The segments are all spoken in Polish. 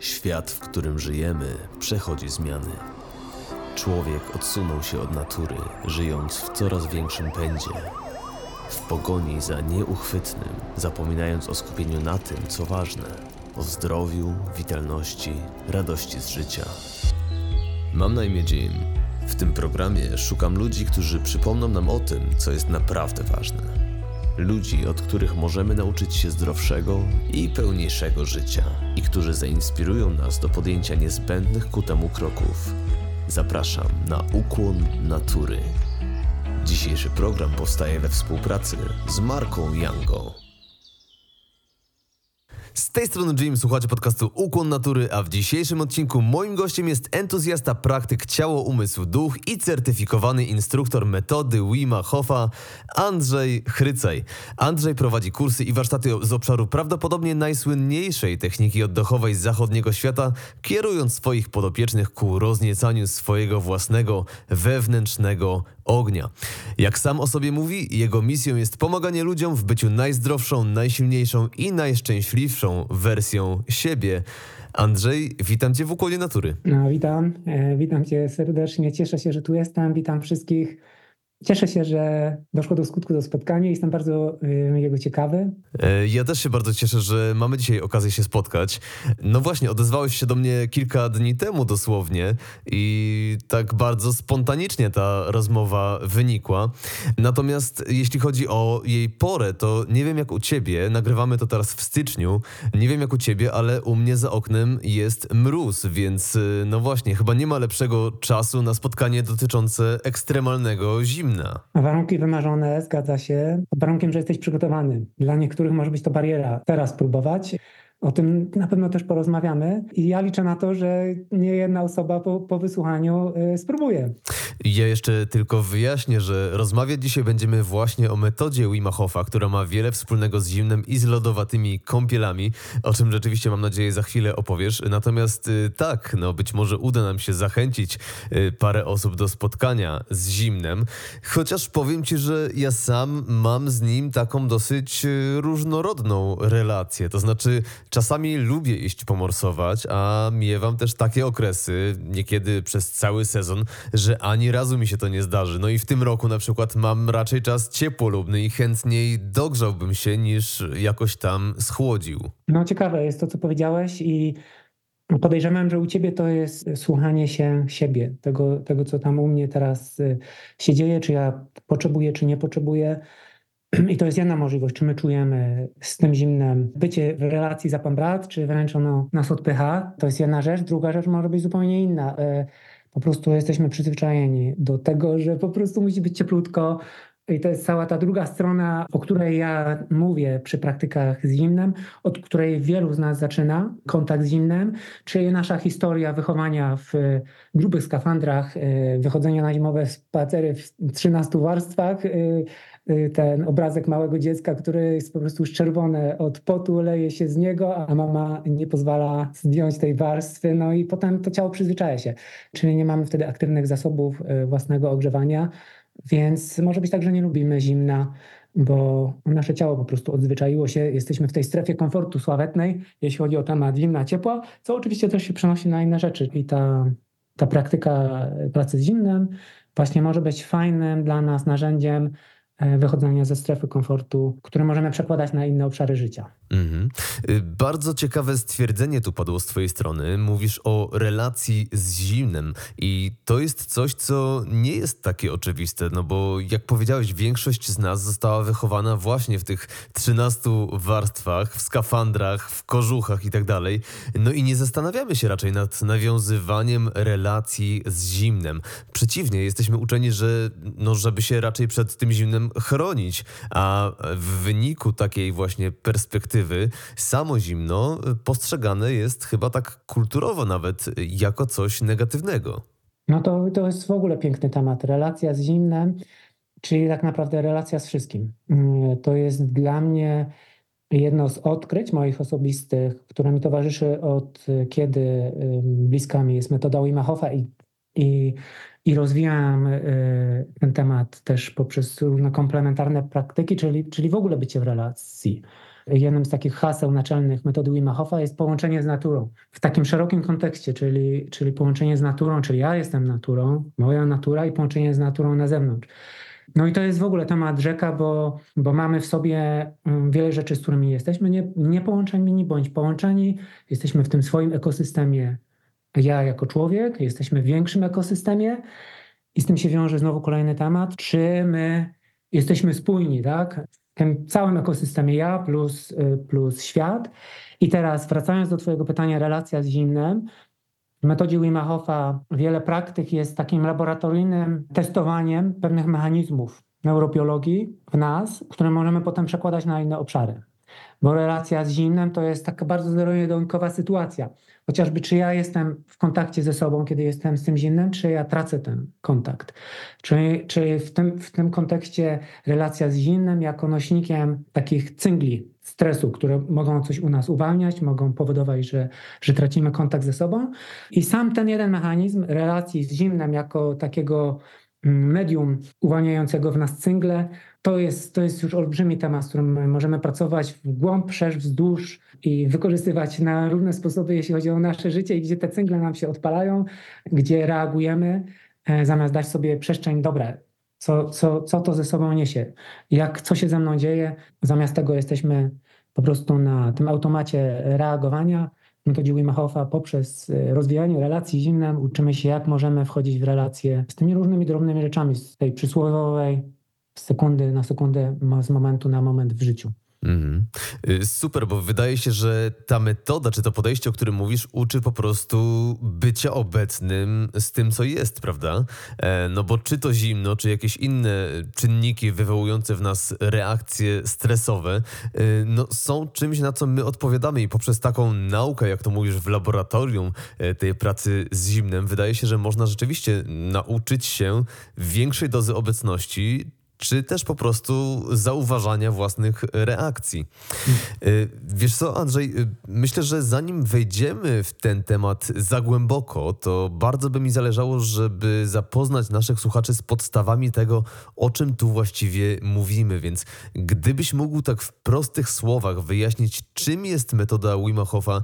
Świat, w którym żyjemy, przechodzi zmiany. Człowiek odsunął się od natury, żyjąc w coraz większym pędzie, w pogoni za nieuchwytnym, zapominając o skupieniu na tym, co ważne, o zdrowiu, witalności, radości z życia. Mam na imię Jim. W tym programie szukam ludzi, którzy przypomną nam o tym, co jest naprawdę ważne. Ludzi, od których możemy nauczyć się zdrowszego i pełniejszego życia i którzy zainspirują nas do podjęcia niezbędnych ku temu kroków. Zapraszam na Ukłon Natury. Dzisiejszy program powstaje we współpracy z marką Yango. Z tej strony Jim, słuchacie podcastu Ukłon Natury, a w dzisiejszym odcinku moim gościem jest entuzjasta praktyk ciało, umysł, duch i certyfikowany instruktor metody Wima Hofa, Andrzej Hrycaj. Andrzej prowadzi kursy i warsztaty z obszaru prawdopodobnie najsłynniejszej techniki oddechowej z zachodniego świata, kierując swoich podopiecznych ku rozniecaniu swojego własnego wewnętrznego ognia. Jak sam o sobie mówi, jego misją jest pomaganie ludziom w byciu najzdrowszą, najsilniejszą i najszczęśliwszą wersją siebie. Andrzej, witam Cię w Ukłonie Natury. No, witam Cię serdecznie, cieszę się, że tu jestem, witam wszystkich. Cieszę się, że doszło do skutku do spotkania i jestem bardzo jego ciekawy. Ja też się bardzo cieszę, że mamy dzisiaj okazję się spotkać. No właśnie, odezwałeś się do mnie kilka dni temu dosłownie i tak bardzo spontanicznie ta rozmowa wynikła. Natomiast jeśli chodzi o jej porę, to nie wiem jak u Ciebie, nagrywamy to teraz w styczniu, nie wiem jak u Ciebie, ale u mnie za oknem jest mróz, więc no właśnie, chyba nie ma lepszego czasu na spotkanie dotyczące ekstremalnego zimna. Warunki wymarzone, zgadza się. Pod warunkiem, że jesteś przygotowany. Dla niektórych może być to bariera. Teraz próbować. O tym na pewno też porozmawiamy. I ja liczę na to, że nie jedna osoba po wysłuchaniu spróbuje. Ja jeszcze tylko wyjaśnię, że rozmawiać dzisiaj będziemy właśnie o metodzie Wima Hofa, która ma wiele wspólnego z zimnem i z lodowatymi kąpielami, o czym rzeczywiście mam nadzieję za chwilę opowiesz. Natomiast tak, no być może uda nam się zachęcić parę osób do spotkania z zimnem, chociaż powiem Ci, że ja sam mam z nim taką dosyć różnorodną relację, to znaczy czasami lubię iść pomorsować, a miewam też takie okresy, niekiedy przez cały sezon, że ani razu mi się to nie zdarzy. No i w tym roku na przykład mam raczej czas ciepłolubny i chętniej dogrzałbym się niż jakoś tam schłodził. No ciekawe jest to, co powiedziałeś i podejrzewam, że u Ciebie to jest słuchanie się siebie, tego co tam u mnie teraz się dzieje, czy ja potrzebuję, czy nie potrzebuję. I to jest jedna możliwość, czy my czujemy z tym zimnem bycie w relacji za pan brat, czy wręcz ono nas odpycha. To jest jedna rzecz, druga rzecz może być zupełnie inna. Po prostu jesteśmy przyzwyczajeni do tego, że po prostu musi być cieplutko i to jest cała ta druga strona, o której ja mówię przy praktykach z zimnem, od której wielu z nas zaczyna kontakt z zimnem, czyli nasza historia wychowania w grubych skafandrach, wychodzenia na zimowe spacery w 13 warstwach, ten obrazek małego dziecka, który jest po prostu już czerwone od potu, leje się z niego, a mama nie pozwala zdjąć tej warstwy, no i potem to ciało przyzwyczaja się. Czyli nie mamy wtedy aktywnych zasobów własnego ogrzewania, więc może być tak, że nie lubimy zimna, bo nasze ciało po prostu odzwyczaiło się, jesteśmy w tej strefie komfortu sławetnej, jeśli chodzi o temat zimna, ciepła, co oczywiście też się przenosi na inne rzeczy i ta praktyka pracy z zimnem właśnie może być fajnym dla nas narzędziem wychodzenia ze strefy komfortu, które możemy przekładać na inne obszary życia. Mm-hmm. Bardzo ciekawe stwierdzenie tu padło z Twojej strony. Mówisz o relacji z zimnem i to jest coś, co nie jest takie oczywiste, no bo jak powiedziałeś, większość z nas została wychowana właśnie w tych 13 warstwach, w skafandrach, w kożuchach i tak dalej. No i nie zastanawiamy się raczej nad nawiązywaniem relacji z zimnem. Przeciwnie, jesteśmy uczeni, że no, żeby się raczej przed tym zimnem chronić, a w wyniku takiej właśnie perspektywy samo zimno postrzegane jest chyba tak kulturowo nawet jako coś negatywnego. No to jest w ogóle piękny temat. Relacja z zimnem, czyli tak naprawdę relacja z wszystkim. To jest dla mnie jedno z odkryć moich osobistych, które mi towarzyszy od kiedy bliska mi jest metoda Wima Hofa i rozwijam ten temat też poprzez różne komplementarne praktyki, czyli w ogóle bycie w relacji. jednym z takich haseł naczelnych metody Wima Hofa jest połączenie z naturą. W takim szerokim kontekście, czyli połączenie z naturą, czyli ja jestem naturą, moja natura i połączenie z naturą na zewnątrz. No i to jest w ogóle temat rzeka, bo mamy w sobie wiele rzeczy, z którymi jesteśmy niepołączeni bądź połączeni. Jesteśmy w tym swoim ekosystemie, ja jako człowiek, jesteśmy w większym ekosystemie i z tym się wiąże znowu kolejny temat, czy my jesteśmy spójni, tak? W tym całym ekosystemie ja plus świat. I teraz wracając do twojego pytania, relacja z zimnem. W metodzie Wima Hofa wiele praktyk jest takim laboratoryjnym testowaniem pewnych mechanizmów neurobiologii w nas, które możemy potem przekładać na inne obszary. Bo relacja z zimnem to jest taka bardzo zero-jedynkowa sytuacja. Chociażby czy ja jestem w kontakcie ze sobą, kiedy jestem z tym zimnem, czy ja tracę ten kontakt. Czyli w tym kontekście relacja z zimnem jako nośnikiem takich cyngli stresu, które mogą coś u nas uwalniać, mogą powodować, że tracimy kontakt ze sobą. I sam ten jeden mechanizm relacji z zimnem jako takiego medium uwalniającego w nas cyngle, to jest już olbrzymi temat, z którym możemy pracować w głąb, szerz, wzdłuż i wykorzystywać na różne sposoby, jeśli chodzi o nasze życie i gdzie te cyngle nam się odpalają, gdzie reagujemy, zamiast dać sobie przestrzeń dobre. Co to ze sobą niesie? Co się ze mną dzieje? Zamiast tego jesteśmy po prostu na tym automacie reagowania. W metodzie Wima Hofa poprzez rozwijanie relacji z zimnem uczymy się, jak możemy wchodzić w relacje z tymi różnymi drobnymi rzeczami, z tej przysłowiowej sekundy na sekundę, z momentu na moment w życiu. Super, bo wydaje się, że ta metoda, czy to podejście, o którym mówisz, uczy po prostu bycia obecnym z tym, co jest, prawda? No bo czy to zimno, czy jakieś inne czynniki wywołujące w nas reakcje stresowe, no są czymś, na co my odpowiadamy i poprzez taką naukę, jak to mówisz, w laboratorium tej pracy z zimnem, wydaje się, że można rzeczywiście nauczyć się większej dozy obecności, czy też po prostu zauważania własnych reakcji. Wiesz co, Andrzej, myślę, że zanim wejdziemy w ten temat za głęboko, to bardzo by mi zależało, żeby zapoznać naszych słuchaczy z podstawami tego, o czym tu właściwie mówimy. Więc gdybyś mógł tak w prostych słowach wyjaśnić, czym jest metoda Wima Hofa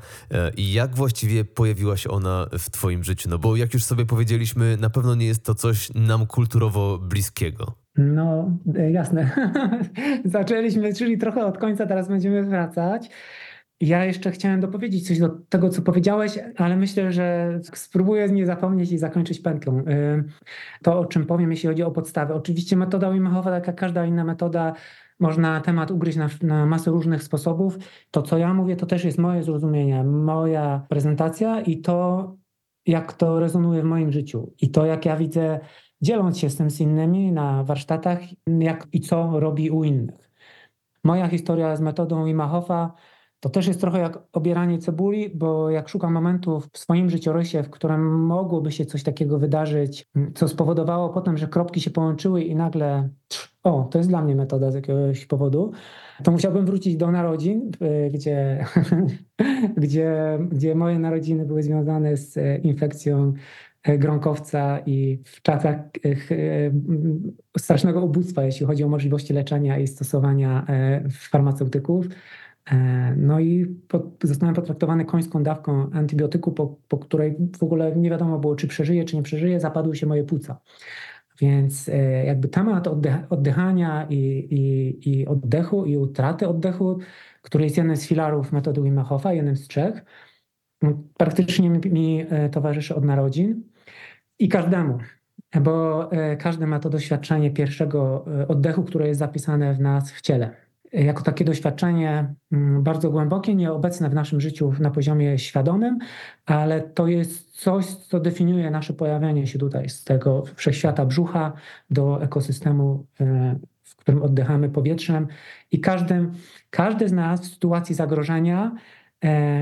i jak właściwie pojawiła się ona w twoim życiu. No bo jak już sobie powiedzieliśmy, na pewno nie jest to coś nam kulturowo bliskiego. No, jasne. Zaczęliśmy, czyli trochę od końca, teraz będziemy wracać. Ja jeszcze chciałem dopowiedzieć coś do tego, co powiedziałeś, ale myślę, że spróbuję nie zapomnieć i zakończyć pętlą. To, o czym powiem, jeśli chodzi o podstawy. Oczywiście metoda Wim Hofa, tak jak każda inna metoda, można temat ugryźć na masę różnych sposobów. To, co ja mówię, to też jest moje zrozumienie, moja prezentacja i to, jak to rezonuje w moim życiu. I to, jak ja widzę, dzieląc się z tym z innymi na warsztatach, jak i co robi u innych. Moja historia z metodą Wima Hofa to też jest trochę jak obieranie cebuli, bo jak szukam momentu w swoim życiorysie, w którym mogłoby się coś takiego wydarzyć, co spowodowało potem, że kropki się połączyły i nagle o, to jest dla mnie metoda z jakiegoś powodu, to musiałbym wrócić do narodzin, gdzie moje narodziny były związane z infekcją gronkowca i w czasach strasznego ubóstwa, jeśli chodzi o możliwości leczenia i stosowania farmaceutyków. No i zostałem potraktowany końską dawką antybiotyku, po której w ogóle nie wiadomo było, czy przeżyję, czy nie przeżyję, zapadły się moje płuca. Więc jakby temat oddychania i oddechu i utraty oddechu, który jest jednym z filarów metody Wima Hofa, jednym z trzech, praktycznie mi towarzyszy od narodzin i każdemu, bo każdy ma to doświadczenie pierwszego oddechu, które jest zapisane w nas w ciele. Jako takie doświadczenie bardzo głębokie, nieobecne w naszym życiu na poziomie świadomym, ale to jest coś, co definiuje nasze pojawienie się tutaj z tego wszechświata brzucha do ekosystemu, w którym oddychamy powietrzem i każdy z nas w sytuacji zagrożenia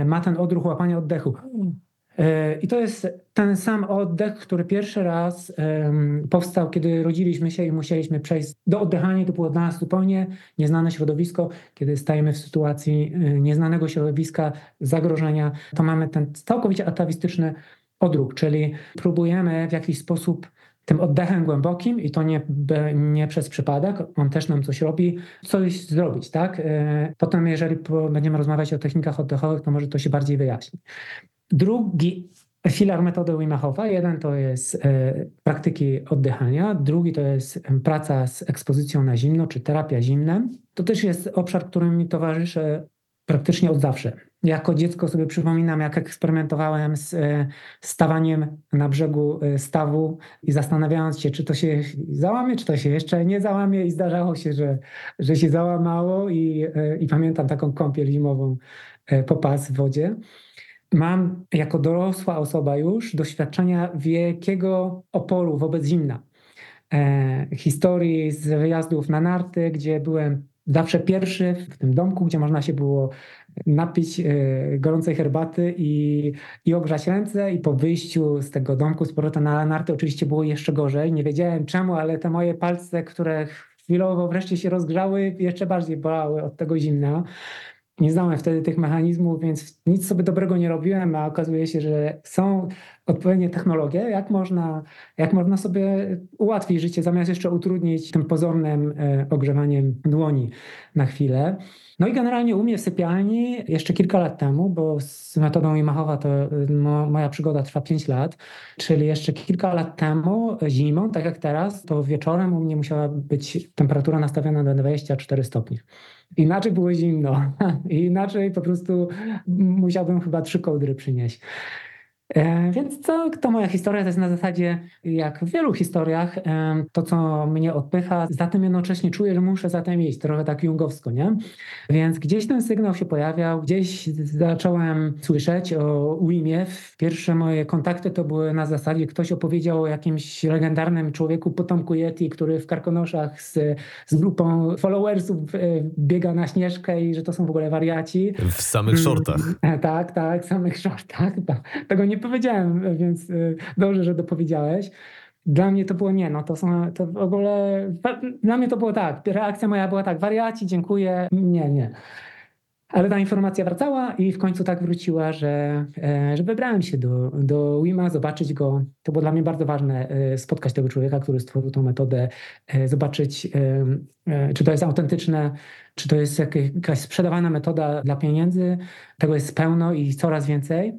ma ten odruch łapania oddechu. I to jest ten sam oddech, który pierwszy raz powstał, kiedy rodziliśmy się i musieliśmy przejść do oddychania. To było dla nas zupełnie nieznane środowisko. Kiedy stajemy w sytuacji nieznanego środowiska, zagrożenia, to mamy ten całkowicie atawistyczny odruch, czyli próbujemy w jakiś sposób tym oddechem głębokim, i to nie przez przypadek, on też nam coś robi, coś zrobić, tak? Potem jeżeli będziemy rozmawiać o technikach oddechowych, to może to się bardziej wyjaśni. Drugi filar metody Wima Hofa, jeden to jest praktyki oddychania, drugi to jest praca z ekspozycją na zimno, czy terapia zimnem. To też jest obszar, który mi towarzyszy praktycznie od zawsze. Jako dziecko sobie przypominam, jak eksperymentowałem z stawaniem na brzegu stawu i zastanawiając się, czy to się załamie, czy to się jeszcze nie załamie, i zdarzało się, że się załamało, i pamiętam taką kąpiel zimową po pas w wodzie. Mam jako dorosła osoba już doświadczenia wielkiego oporu wobec zimna. Historii z wyjazdów na narty, gdzie byłem zawsze pierwszy w tym domku, gdzie można się było napić gorącej herbaty i ogrzać ręce, i po wyjściu z tego domku z powrotem na narty oczywiście było jeszcze gorzej. Nie wiedziałem czemu, ale te moje palce, które chwilowo wreszcie się rozgrzały, jeszcze bardziej bolały od tego zimna. Nie znałem wtedy tych mechanizmów, więc nic sobie dobrego nie robiłem, a okazuje się, że są odpowiednie technologie, jak można sobie ułatwić życie, zamiast jeszcze utrudnić tym pozornym ogrzewaniem dłoni na chwilę. No i generalnie u mnie w sypialni jeszcze kilka lat temu, bo z metodą Wima Hofa to moja przygoda trwa 5 lat, czyli jeszcze kilka lat temu zimą, tak jak teraz, to wieczorem u mnie musiała być temperatura nastawiona na 24 stopnie. Inaczej było zimno, inaczej po prostu musiałbym chyba 3 kołdry przynieść. Więc to moja historia, to jest na zasadzie, jak w wielu historiach, to co mnie odpycha, za tym jednocześnie czuję, że muszę za tym iść, trochę tak jungowsko, nie? Więc gdzieś ten sygnał się pojawiał, gdzieś zacząłem słyszeć o Wimie. Pierwsze moje kontakty to były na zasadzie, ktoś opowiedział o jakimś legendarnym człowieku, potomku Yeti, który w karkonoszach z grupą followersów biega na Śnieżkę i że to są w ogóle wariaci. W samych shortach. Tak, w samych shortach. Tego nie powiedziałem, więc dobrze, że dopowiedziałeś. Dla mnie to było dla mnie to było tak, reakcja moja była tak, wariaci, dziękuję, nie. Ale ta informacja wracała i w końcu tak wróciła, że wybrałem się do Wima, zobaczyć go. To było dla mnie bardzo ważne, spotkać tego człowieka, który stworzył tą metodę, zobaczyć, czy to jest autentyczne, czy to jest jakaś sprzedawana metoda dla pieniędzy. Tego jest pełno i coraz więcej.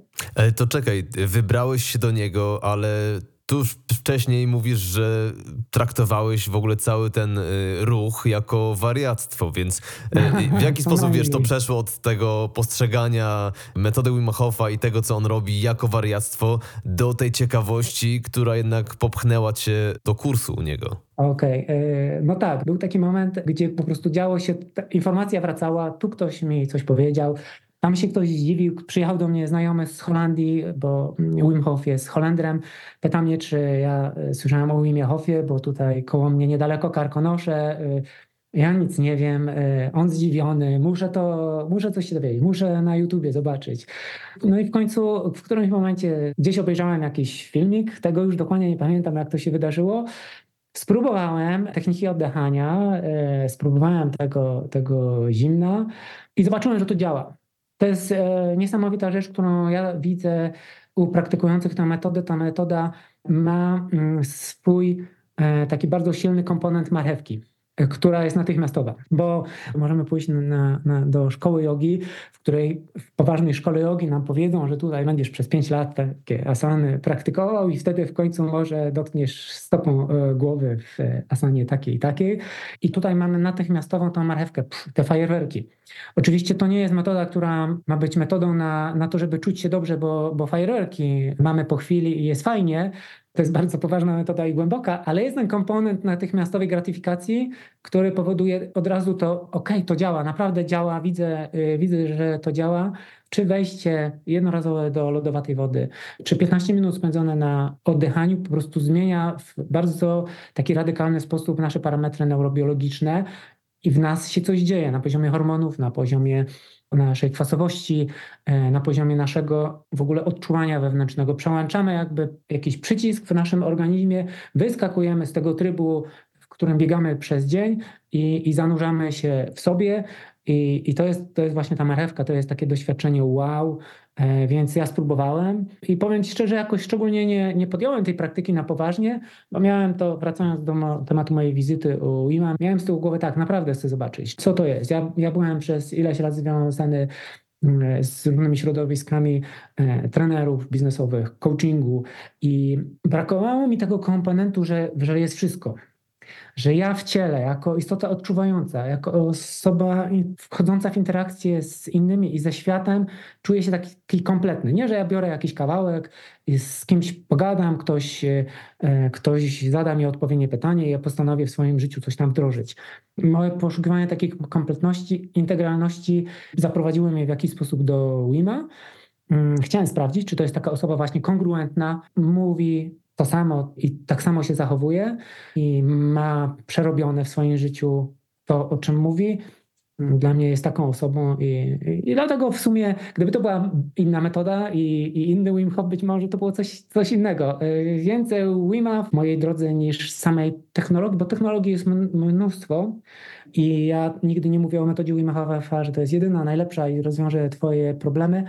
To czekaj, wybrałeś się do niego, ale tuż wcześniej mówisz, że traktowałeś w ogóle cały ten ruch jako wariactwo, więc w jaki sposób, wiesz, to przeszło od tego postrzegania metody Wima Hofa i tego, co on robi jako wariactwo, do tej ciekawości, która jednak popchnęła cię do kursu u niego? Okej, no tak, był taki moment, gdzie po prostu działo się, informacja wracała, tu ktoś mi coś powiedział, tam się ktoś zdziwił, przyjechał do mnie znajomy z Holandii, bo Wim Hof jest Holendrem. Pyta mnie, czy ja słyszałem o Wimie Hofie, bo tutaj koło mnie niedaleko karkonosze. Ja nic nie wiem, on zdziwiony, muszę coś się dowiedzieć, muszę na YouTubie zobaczyć. No i w końcu, w którymś momencie gdzieś obejrzałem jakiś filmik, tego już dokładnie nie pamiętam, jak to się wydarzyło. Spróbowałem techniki oddechania, spróbowałem tego zimna i zobaczyłem, że to działa. To jest niesamowita rzecz, którą ja widzę u praktykujących tę metodę. Ta metoda ma swój taki bardzo silny komponent marchewki, która jest natychmiastowa, bo możemy pójść do szkoły jogi, w której w poważnej szkole jogi nam powiedzą, że tutaj będziesz przez 5 lat takie asany praktykował i wtedy w końcu może dotkniesz stopą głowy w asanie takiej i takiej. I tutaj mamy natychmiastową tą marchewkę, te fajerwerki. Oczywiście to nie jest metoda, która ma być metodą na to, żeby czuć się dobrze, bo fajerwerki mamy po chwili i jest fajnie. To jest bardzo poważna metoda i głęboka, ale jest ten komponent natychmiastowej gratyfikacji, który powoduje od razu to, to działa, naprawdę działa, widzę, że to działa. Czy wejście jednorazowe do lodowatej wody, czy 15 minut spędzone na oddychaniu po prostu zmienia w bardzo taki radykalny sposób nasze parametry neurobiologiczne i w nas się coś dzieje na poziomie hormonów, na poziomie naszej kwasowości, na poziomie naszego w ogóle odczuwania wewnętrznego. Przełączamy jakby jakiś przycisk w naszym organizmie, wyskakujemy z tego trybu, w którym biegamy przez dzień i zanurzamy się w sobie, I to jest właśnie ta marchewka, to jest takie doświadczenie wow, więc ja spróbowałem i powiem Ci szczerze, jakoś szczególnie nie podjąłem tej praktyki na poważnie, bo miałem to, wracając do tematu mojej wizyty u Wima, miałem z tyłu głowy tak, naprawdę chcę zobaczyć, co to jest. Ja byłem przez ileś razy związany z różnymi środowiskami trenerów biznesowych, coachingu i brakowało mi tego komponentu, że jest wszystko. Że ja w ciele, jako istota odczuwająca, jako osoba wchodząca w interakcję z innymi i ze światem, czuję się taki kompletny. Nie, że ja biorę jakiś kawałek, z kimś pogadam, ktoś zada mi odpowiednie pytanie i ja postanowię w swoim życiu coś tam wdrożyć. Moje poszukiwanie takiej kompletności, integralności zaprowadziło mnie w jakiś sposób do Wima. Chciałem sprawdzić, czy to jest taka osoba właśnie kongruentna, mówi to samo i tak samo się zachowuje i ma przerobione w swoim życiu to, o czym mówi. Dla mnie jest taką osobą i dlatego w sumie, gdyby to była inna metoda i inny Wim Hof, być może to było coś innego. Więcej Wima w mojej drodze niż samej technologii, bo technologii jest mnóstwo i ja nigdy nie mówię o metodzie Wima Hofa, że to jest jedyna, najlepsza i rozwiąże twoje problemy.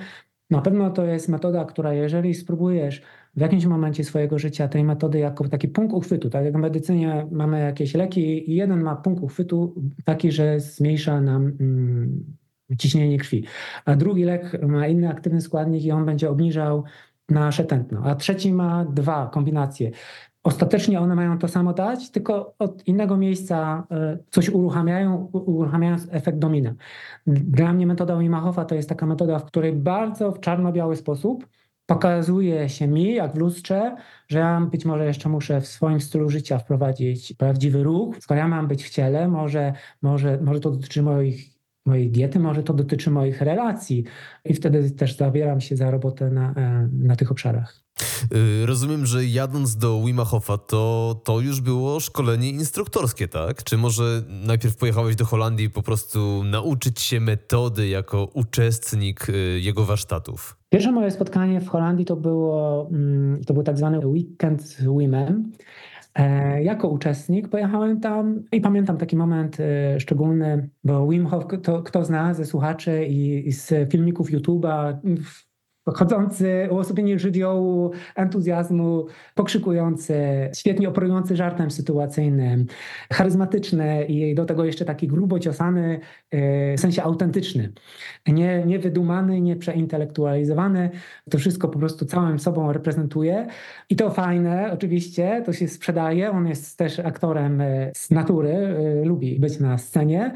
Na pewno to jest metoda, która jeżeli spróbujesz w jakimś momencie swojego życia tej metody jako taki punkt uchwytu, tak jak w medycynie mamy jakieś leki i jeden ma punkt uchwytu taki, że zmniejsza nam ciśnienie krwi, a drugi lek ma inny aktywny składnik i on będzie obniżał nasze tętno, a trzeci ma dwa kombinacje. Ostatecznie one mają to samo dać, tylko od innego miejsca coś uruchamiają, uruchamiając efekt domina. Dla mnie metoda Wima Hofa to jest taka metoda, w której bardzo w czarno-biały sposób pokazuje się mi, jak w lustrze, że ja być może jeszcze muszę w swoim stylu życia wprowadzić prawdziwy ruch. Skoro ja mam być w ciele, może to dotyczy mojej diety, może to dotyczy moich relacji i wtedy też zabieram się za robotę na tych obszarach. Rozumiem, że jadąc do Wima Hofa, to już było szkolenie instruktorskie, tak? Czy może najpierw pojechałeś do Holandii po prostu nauczyć się metody jako uczestnik jego warsztatów? Pierwsze moje spotkanie w Holandii to był tak zwany weekend z Wimem. Jako uczestnik pojechałem tam i pamiętam taki moment szczególny, bo Wim Hof, kto zna ze słuchaczy i z filmików YouTube'a, chodzący, uosobienie żywiołu, entuzjazmu, pokrzykujący, świetnie operujący żartem sytuacyjnym, charyzmatyczny i do tego jeszcze taki grubo ciosany, w sensie autentyczny. Nie wydumany, nie przeintelektualizowany. To wszystko po prostu całym sobą reprezentuje. I to fajne, oczywiście, to się sprzedaje. On jest też aktorem z natury, lubi być na scenie.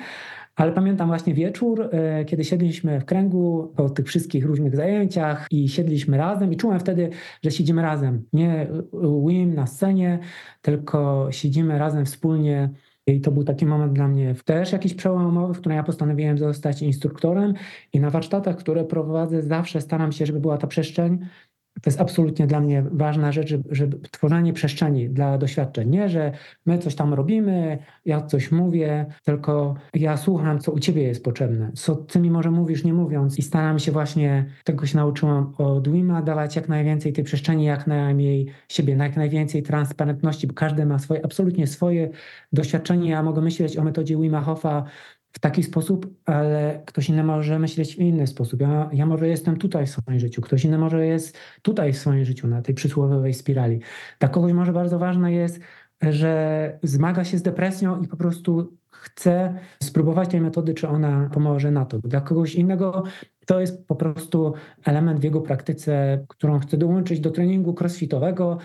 Ale pamiętam właśnie wieczór, kiedy siedliśmy w kręgu po tych wszystkich różnych zajęciach i siedliśmy razem i czułem wtedy, że siedzimy razem. Nie Wim na scenie, tylko siedzimy razem wspólnie i to był taki moment dla mnie też jakiś przełomowy, w którym ja postanowiłem zostać instruktorem i na warsztatach, które prowadzę, zawsze staram się, żeby była ta przestrzeń. To jest absolutnie dla mnie ważna rzecz, żeby tworzenie przestrzeni dla doświadczeń. Nie, że my coś tam robimy, ja coś mówię, tylko ja słucham, co u ciebie jest potrzebne, co ty mi może mówisz, nie mówiąc. I staram się właśnie, tego się nauczyłam od Wima, dawać jak najwięcej tej przestrzeni, jak najmniej siebie, jak najwięcej transparentności, bo każdy ma absolutnie swoje doświadczenie. Ja mogę myśleć o metodzie Wima Hofa w taki sposób, ale ktoś inny może myśleć w inny sposób. Ja może jestem tutaj w swoim życiu, ktoś inny może jest tutaj w swoim życiu, na tej przysłowiowej spirali. Dla kogoś może bardzo ważne jest, że zmaga się z depresją i po prostu chce spróbować tej metody, czy ona pomoże na to. Dla kogoś innego to jest po prostu element w jego praktyce, którą chce dołączyć do treningu crossfitowego,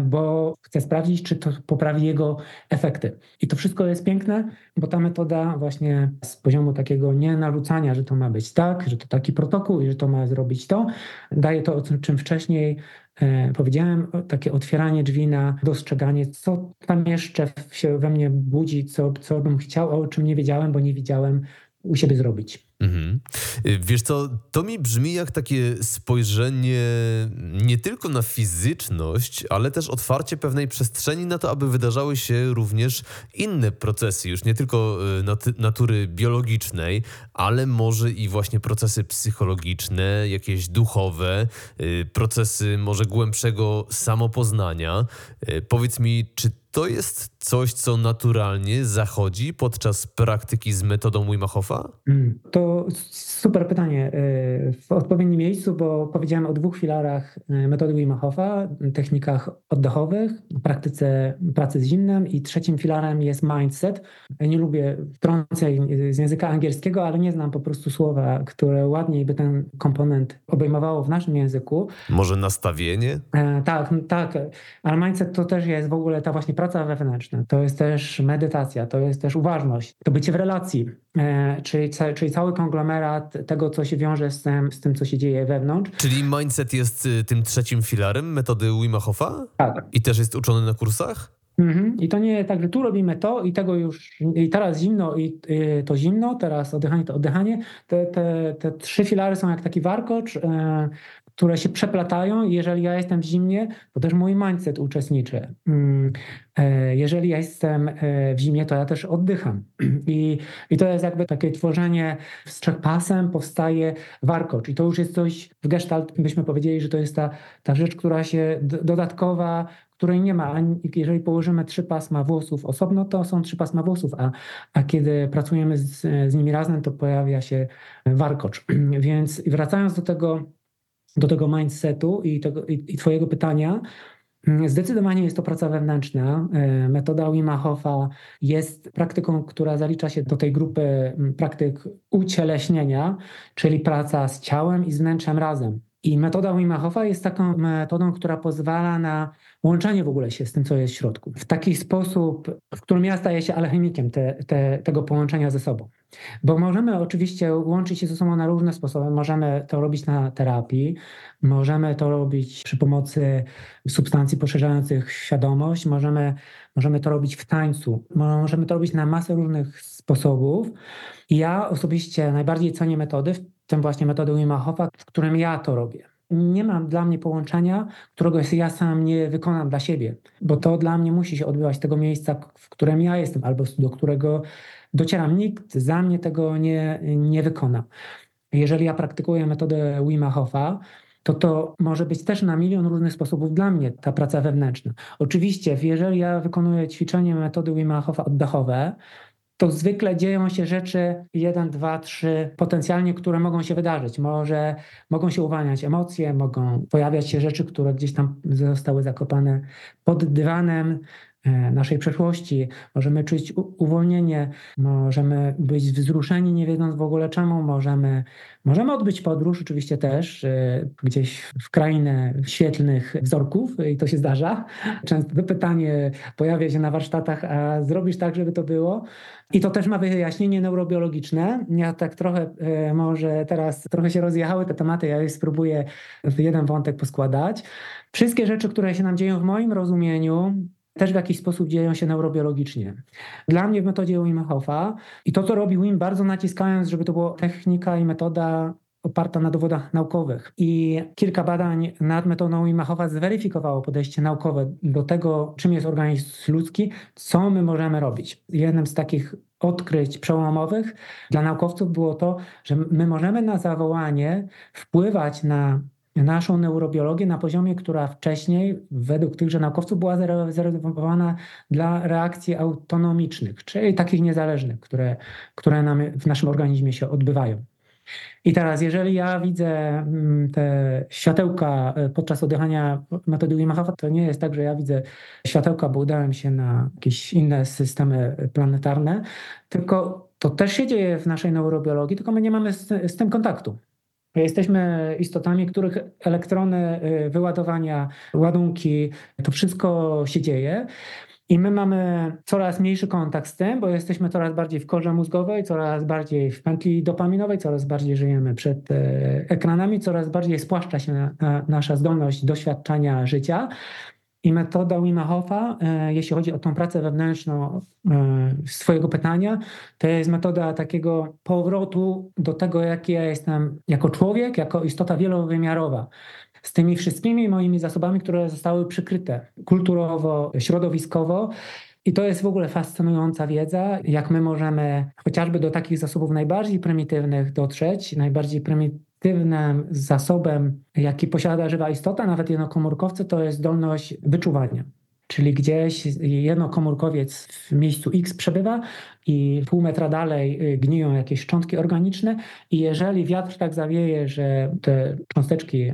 bo chce sprawdzić, czy to poprawi jego efekty. I to wszystko jest piękne, bo ta metoda właśnie z poziomu takiego nie narzucania, że to ma być tak, że to taki protokół i że to ma zrobić to, daje to, o czym wcześniej powiedziałem, takie otwieranie drzwi na dostrzeganie, co tam jeszcze się we mnie budzi, co bym chciał, o czym nie wiedziałem, bo nie widziałem u siebie zrobić. Mhm. Wiesz co, to mi brzmi jak takie spojrzenie nie tylko na fizyczność, ale też otwarcie pewnej przestrzeni na to, aby wydarzały się również inne procesy, już nie tylko natury biologicznej, ale może i właśnie procesy psychologiczne, jakieś duchowe, procesy może głębszego samopoznania. Powiedz mi, czy to jest coś, co naturalnie zachodzi podczas praktyki z metodą Wima Hofa? To super pytanie w odpowiednim miejscu, bo powiedziałem o dwóch filarach metody Wima Hofa, technikach oddechowych, praktyce pracy z zimnem i trzecim filarem jest mindset. Nie lubię wtrącać z języka angielskiego, ale nie znam po prostu słowa, które ładniej by ten komponent obejmowało w naszym języku. Może nastawienie? Tak, ale mindset to też jest w ogóle ta właśnie praca wewnętrzna, to jest też medytacja, to jest też uważność, to bycie w relacji, czyli cały konglomerat tego, co się wiąże z tym, co się dzieje wewnątrz. Czyli mindset jest tym trzecim filarem metody Wima Hofa? Tak. I też jest uczony na kursach? Mhm. I to nie tak, że tu robimy to i tego już, i teraz zimno, i to zimno, teraz oddychanie, to oddychanie. Te trzy filary są jak taki warkocz, które się przeplatają. Jeżeli ja jestem w zimnie, to też mój mindset uczestniczy. Jeżeli ja jestem w zimnie, to ja też oddycham. I to jest jakby takie tworzenie z trzech pasem, powstaje warkocz. I to już jest coś, w gestalt byśmy powiedzieli, że to jest ta rzecz, która się dodatkowa, której nie ma. Jeżeli położymy 3 pasma włosów osobno, to są 3 pasma włosów, a kiedy pracujemy z nimi razem, to pojawia się warkocz. Więc wracając do tego mindsetu i twojego pytania, zdecydowanie jest to praca wewnętrzna. Metoda Wima Hofa jest praktyką, która zalicza się do tej grupy praktyk ucieleśnienia, czyli praca z ciałem i z wnętrzem razem. I metoda Wima Hofa jest taką metodą, która pozwala na łączenie w ogóle się z tym, co jest w środku. W taki sposób, w którym ja staję się alchemikiem tego połączenia ze sobą. Bo możemy oczywiście łączyć się ze sobą na różne sposoby. Możemy to robić na terapii, możemy to robić przy pomocy substancji poszerzających świadomość, możemy to robić w tańcu, możemy to robić na masę różnych sposobów. I ja osobiście najbardziej cenię metody, w tym właśnie metodę Wima Hofa, w którym ja to robię. Nie mam dla mnie połączenia, którego ja sam nie wykonam dla siebie, bo to dla mnie musi się odbywać z tego miejsca, w którym ja jestem albo do którego docieram. Nikt za mnie tego nie wykona. Jeżeli ja praktykuję metodę Wima Hofa, to może być też na milion różnych sposobów dla mnie ta praca wewnętrzna. Oczywiście, jeżeli ja wykonuję ćwiczenie metody Wima Hofa oddechowe, to zwykle dzieją się rzeczy 1, 2, 3 potencjalnie, które mogą się wydarzyć. Mogą się uwalniać emocje, mogą pojawiać się rzeczy, które gdzieś tam zostały zakopane pod dywanem naszej przeszłości. Możemy czuć uwolnienie, możemy być wzruszeni, nie wiedząc w ogóle czemu. Możemy odbyć podróż oczywiście też gdzieś w krainę świetlnych wzorków i to się zdarza. Często pytanie pojawia się na warsztatach, a zrobisz tak, żeby to było? I to też ma wyjaśnienie neurobiologiczne. Ja tak trochę, może teraz trochę się rozjechały te tematy, ja je spróbuję w jeden wątek poskładać. Wszystkie rzeczy, które się nam dzieją w moim rozumieniu, też w jakiś sposób dzieją się neurobiologicznie. Dla mnie w metodzie Wima Hofa i to, co robi Wim, bardzo naciskając, żeby to była technika i metoda oparta na dowodach naukowych. I kilka badań nad metodą Wima Hofa zweryfikowało podejście naukowe do tego, czym jest organizm ludzki, co my możemy robić. Jednym z takich odkryć przełomowych dla naukowców było to, że my możemy na zawołanie wpływać na naszą neurobiologię na poziomie, która wcześniej według tychże naukowców była zarezerwowana dla reakcji autonomicznych, czyli takich niezależnych, które w naszym organizmie się odbywają. I teraz, jeżeli ja widzę te światełka podczas oddychania metody Wima Hofa, to nie jest tak, że ja widzę światełka, bo udałem się na jakieś inne systemy planetarne, tylko to też się dzieje w naszej neurobiologii, tylko my nie mamy z tym kontaktu. Jesteśmy istotami, których elektrony, wyładowania, ładunki, to wszystko się dzieje i my mamy coraz mniejszy kontakt z tym, bo jesteśmy coraz bardziej w korze mózgowej, coraz bardziej w pętli dopaminowej, coraz bardziej żyjemy przed ekranami, coraz bardziej spłaszcza się nasza zdolność doświadczania życia. I metoda Wima Hofa, jeśli chodzi o tą pracę wewnętrzną swojego pytania, to jest metoda takiego powrotu do tego, jaki ja jestem jako człowiek, jako istota wielowymiarowa. Z tymi wszystkimi moimi zasobami, które zostały przykryte kulturowo, środowiskowo. I to jest w ogóle fascynująca wiedza, jak my możemy chociażby do takich zasobów najbardziej prymitywnych dotrzeć, najbardziej prymitywnym zasobem, jaki posiada żywa istota, nawet jednokomórkowcy, to jest zdolność wyczuwania. Czyli gdzieś jednokomórkowiec w miejscu X przebywa i pół metra dalej gniją jakieś szczątki organiczne i jeżeli wiatr tak zawieje, że te cząsteczki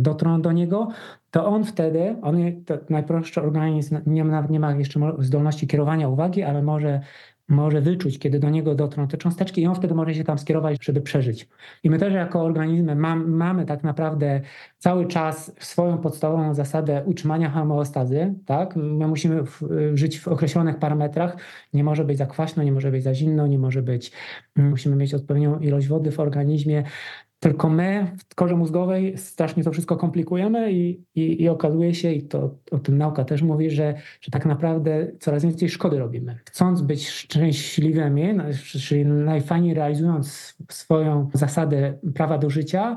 dotrą do niego, to on wtedy, to najprostszy organizm nie ma jeszcze zdolności kierowania uwagi, ale może wyczuć, kiedy do niego dotrą te cząsteczki i on wtedy może się tam skierować, żeby przeżyć. I my też jako organizmy mamy tak naprawdę cały czas swoją podstawową zasadę utrzymania homeostazy, tak? My musimy żyć w określonych parametrach, nie może być za kwaśno, nie może być za zimno, musimy mieć odpowiednią ilość wody w organizmie, tylko my w korze mózgowej strasznie to wszystko komplikujemy i okazuje się, i to o tym nauka też mówi, że tak naprawdę coraz więcej szkody robimy. Chcąc być szczęśliwymi, czyli najfajniej realizując swoją zasadę prawa do życia,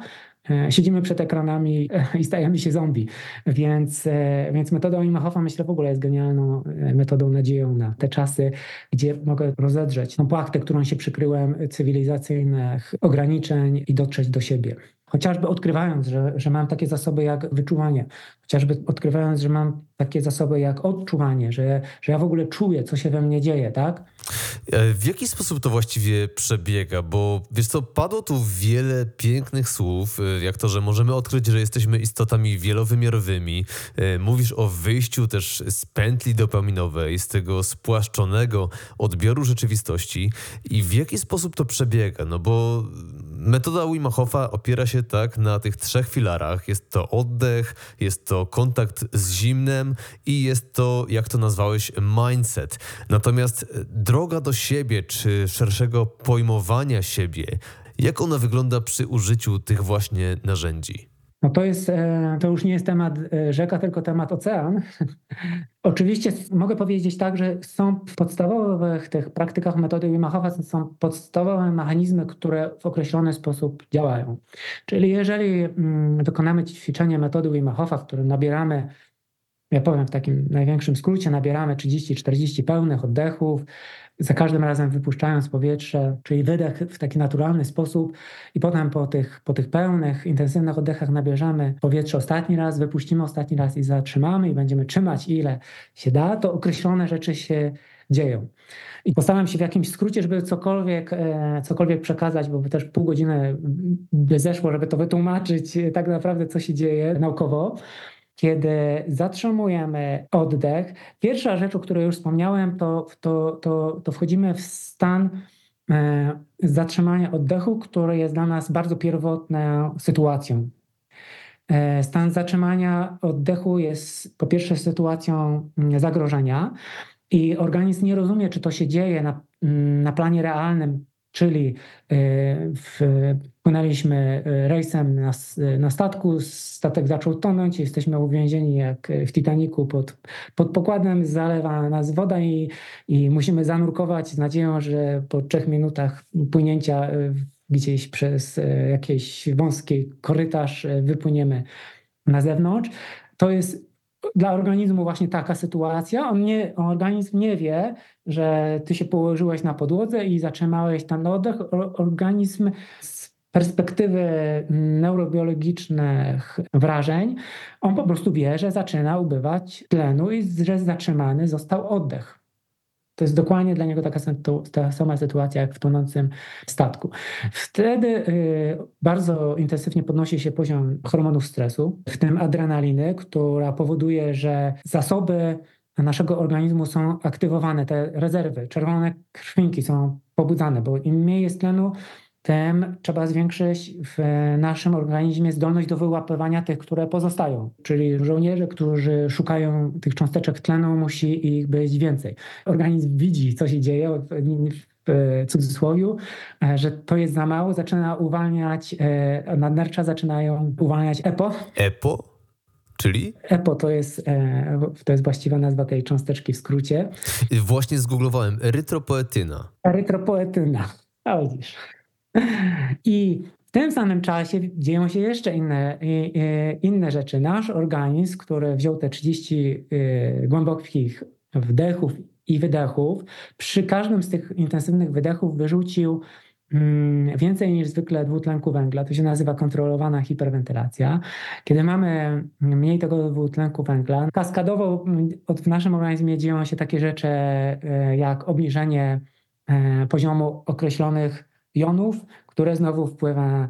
siedzimy przed ekranami i stajemy się zombie. Więc metoda Wima Hofa, myślę, w ogóle jest genialną metodą, nadzieją na te czasy, gdzie mogę rozedrzeć tą płachtę, którą się przykryłem, cywilizacyjnych ograniczeń i dotrzeć do siebie. Chociażby odkrywając, że mam takie zasoby jak wyczuwanie, chociażby odkrywając, że mam takie zasoby jak odczuwanie, że ja w ogóle czuję, co się we mnie dzieje, tak? W jaki sposób to właściwie przebiega? Bo wiesz co, padło tu wiele pięknych słów, jak to, że możemy odkryć, że jesteśmy istotami wielowymiarowymi. Mówisz o wyjściu też z pętli dopaminowej, z tego spłaszczonego odbioru rzeczywistości. I w jaki sposób to przebiega? No bo metoda Wima Hofa opiera się tak na tych trzech filarach. Jest to oddech, jest to kontakt z zimnem i jest to, jak to nazwałeś, mindset. Natomiast droga do siebie, czy szerszego pojmowania siebie, jak ona wygląda przy użyciu tych właśnie narzędzi? No to już nie jest temat rzeka, tylko temat ocean. Oczywiście mogę powiedzieć tak, że są w podstawowych tych praktykach metody Wima Hofa są podstawowe mechanizmy, które w określony sposób działają. Czyli jeżeli dokonamy ćwiczenia metody Wima Hofa, w którym nabieramy, ja powiem w takim największym skrócie, nabieramy 30-40 pełnych oddechów, za każdym razem wypuszczając powietrze, czyli wydech w taki naturalny sposób i potem po tych pełnych, intensywnych oddechach nabierzemy powietrze ostatni raz, wypuścimy ostatni raz i zatrzymamy i będziemy trzymać ile się da, to określone rzeczy się dzieją. I postaram się w jakimś skrócie, żeby cokolwiek przekazać, bo też pół godziny by zeszło, żeby to wytłumaczyć tak naprawdę, co się dzieje naukowo. Kiedy zatrzymujemy oddech, pierwsza rzecz, o której już wspomniałem, to wchodzimy w stan zatrzymania oddechu, który jest dla nas bardzo pierwotną sytuacją. Stan zatrzymania oddechu jest po pierwsze sytuacją zagrożenia i organizm nie rozumie, czy to się dzieje na planie realnym, czyli płynęliśmy rejsem na statku, statek zaczął tonąć, jesteśmy uwięzieni jak w Titanicu pod pokładem, zalewa nas woda i musimy zanurkować z nadzieją, że po 3 minutach płynięcia gdzieś przez jakiś wąski korytarz wypłyniemy na zewnątrz. To jest dla organizmu właśnie taka sytuacja. Organizm nie wie, że ty się położyłeś na podłodze i zatrzymałeś ten oddech. Organizm z perspektywy neurobiologicznych wrażeń, on po prostu wie, że zaczyna ubywać tlenu i że zatrzymany został oddech. To jest dokładnie dla niego ta sama sytuacja jak w tonącym statku. Wtedy bardzo intensywnie podnosi się poziom hormonów stresu, w tym adrenaliny, która powoduje, że zasoby naszego organizmu są aktywowane, te rezerwy, czerwone krwinki są pobudzane, bo im mniej jest tlenu, tym trzeba zwiększyć w naszym organizmie zdolność do wyłapywania tych, które pozostają. Czyli żołnierze, którzy szukają tych cząsteczek tlenu, musi ich być więcej. Organizm widzi, co się dzieje, w cudzysłowie, że to jest za mało, zaczyna uwalniać, nadnercza zaczynają uwalniać EPO. EPO? Czyli? EPO to jest właściwa nazwa tej cząsteczki w skrócie. Właśnie zgooglowałem. Erytropoetyna. Erytropoetyna. A widzisz. I w tym samym czasie dzieją się jeszcze inne rzeczy. Nasz organizm, który wziął te 30 głębokich wdechów i wydechów, przy każdym z tych intensywnych wydechów wyrzucił więcej niż zwykle dwutlenku węgla. To się nazywa kontrolowana hiperwentylacja. Kiedy mamy mniej tego dwutlenku węgla, kaskadowo w naszym organizmie dzieją się takie rzeczy jak obniżenie poziomu określonych jonów, które znowu wpływa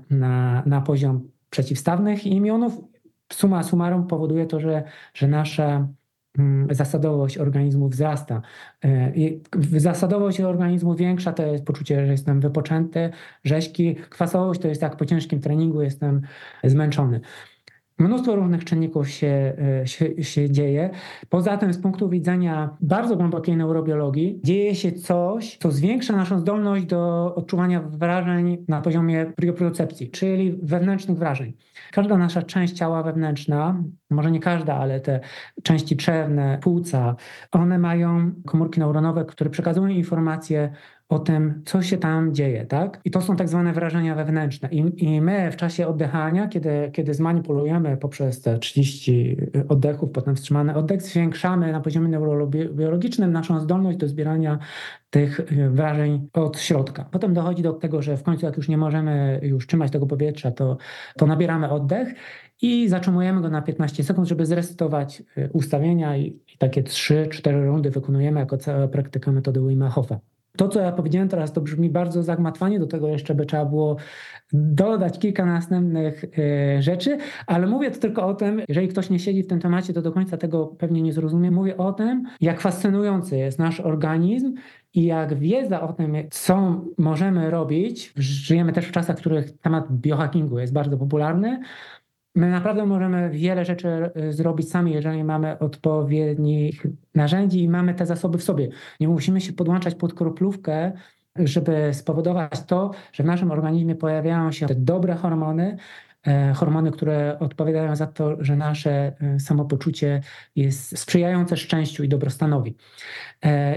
na poziom przeciwstawnych im jonów. Summa summarum powoduje to, że nasza zasadowość organizmu wzrasta. Zasadowość organizmu większa to jest poczucie, że jestem wypoczęty, rześki. Kwasowość to jest jak po ciężkim treningu jestem zmęczony. Mnóstwo różnych czynników się dzieje. Poza tym z punktu widzenia bardzo głębokiej neurobiologii dzieje się coś, co zwiększa naszą zdolność do odczuwania wrażeń na poziomie propriocepcji, czyli wewnętrznych wrażeń. Każda nasza część ciała wewnętrzna, może nie każda, ale te części czerwne, płuca, one mają komórki neuronowe, które przekazują informacje o tym, co się tam dzieje, tak? I to są tak zwane wrażenia wewnętrzne. I my w czasie oddychania, kiedy zmanipulujemy poprzez te 30 oddechów, potem wstrzymany oddech, zwiększamy na poziomie neurobiologicznym naszą zdolność do zbierania tych wrażeń od środka. Potem dochodzi do tego, że w końcu jak już nie możemy już trzymać tego powietrza, to nabieramy oddech i zatrzymujemy go na 15 sekund, żeby zresetować ustawienia i takie 3-4 rundy wykonujemy jako cała praktyka metody Wima Hofa. To, co ja powiedziałem teraz, to brzmi bardzo zagmatwanie, do tego jeszcze by trzeba było dodać kilka następnych rzeczy, ale mówię to tylko o tym, jeżeli ktoś nie siedzi w tym temacie, to do końca tego pewnie nie zrozumie. Mówię o tym, jak fascynujący jest nasz organizm i jak wiedza o tym, co możemy robić. Żyjemy też w czasach, w których temat biohackingu jest bardzo popularny. My naprawdę możemy wiele rzeczy zrobić sami, jeżeli mamy odpowiednich narzędzi i mamy te zasoby w sobie. Nie musimy się podłączać pod kroplówkę, żeby spowodować to, że w naszym organizmie pojawiają się te dobre hormony, które odpowiadają za to, że nasze samopoczucie jest sprzyjające szczęściu i dobrostanowi.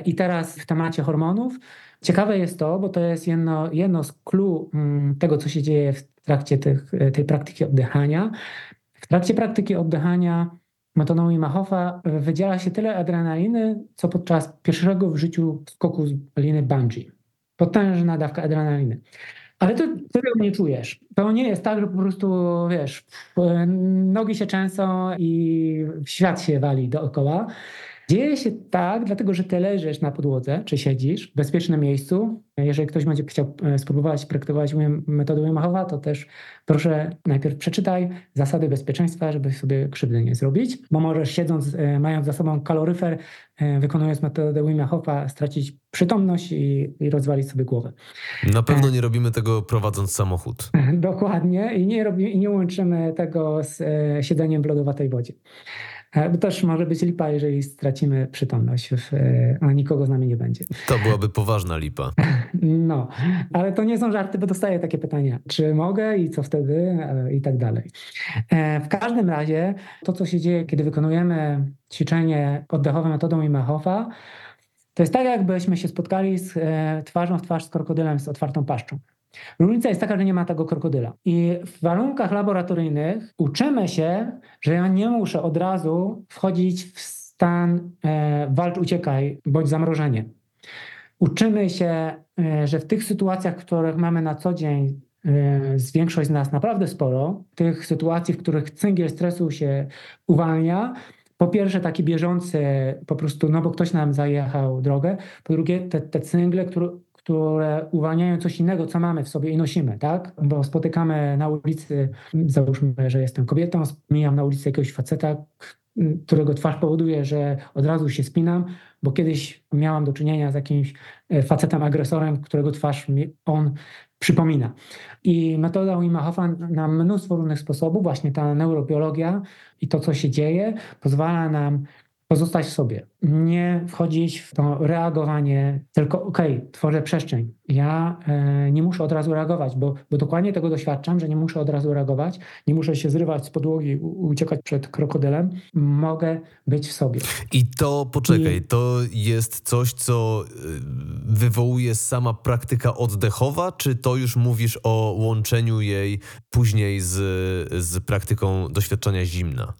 I teraz w temacie hormonów ciekawe jest to, bo to jest jedno z clue tego, co się dzieje w trakcie tej praktyki oddychania. W trakcie praktyki oddychania metodą Wima Hofa wydziela się tyle adrenaliny, co podczas pierwszego w życiu skoku z liny bungee. Potężna dawka adrenaliny. Ale ty tego nie czujesz. To nie jest tak, że po prostu, wiesz, nogi się trzęsą i świat się wali dookoła. Dzieje się tak, dlatego że ty leżysz na podłodze, czy siedzisz w bezpiecznym miejscu. Jeżeli ktoś będzie chciał spróbować praktykować metodę Wima Hofa, to też proszę najpierw przeczytaj zasady bezpieczeństwa, żeby sobie krzywdy nie zrobić, bo możesz siedząc, mając za sobą kaloryfer, wykonując metodę Wima Hofa, stracić przytomność i rozwalić sobie głowę. Na pewno nie robimy tego prowadząc samochód. Dokładnie i nie łączymy tego z siedzeniem w lodowatej wodzie. Bo też może być lipa, jeżeli stracimy przytomność, a nikogo z nami nie będzie. To byłaby poważna lipa. No, ale to nie są żarty, bo dostaję takie pytania. Czy mogę i co wtedy i tak dalej. W każdym razie to, co się dzieje, kiedy wykonujemy ćwiczenie oddechowe metodą Wima Hofa, to jest tak, jakbyśmy się spotkali twarzą w twarz z krokodylem z otwartą paszczą. Różnica jest taka, że nie ma tego krokodyla. I w warunkach laboratoryjnych uczymy się, że ja nie muszę od razu wchodzić w stan walcz, uciekaj bądź zamrożenie. Uczymy się, że w tych sytuacjach, których mamy na co dzień, większość z nas naprawdę sporo, tych sytuacji, w których cyngiel stresu się uwalnia, po pierwsze taki bieżący po prostu, no bo ktoś nam zajechał drogę, po drugie te cyngle, które uwalniają coś innego, co mamy w sobie i nosimy, tak? Bo spotykamy na ulicy, załóżmy, że jestem kobietą, mijam na ulicy jakiegoś faceta, którego twarz powoduje, że od razu się spinam, bo kiedyś miałam do czynienia z jakimś facetem agresorem, którego twarz on przypomina. I metoda Wima Hofa na mnóstwo różnych sposobów, właśnie ta neurobiologia i to, co się dzieje, pozwala nam pozostać w sobie, nie wchodzić w to reagowanie, tylko tworzę przestrzeń. Ja nie muszę od razu reagować, bo dokładnie tego doświadczam, że nie muszę od razu reagować, nie muszę się zrywać z podłogi, uciekać przed krokodylem. Mogę być w sobie. To jest coś, co wywołuje sama praktyka oddechowa, czy to już mówisz o łączeniu jej później z praktyką doświadczenia zimna?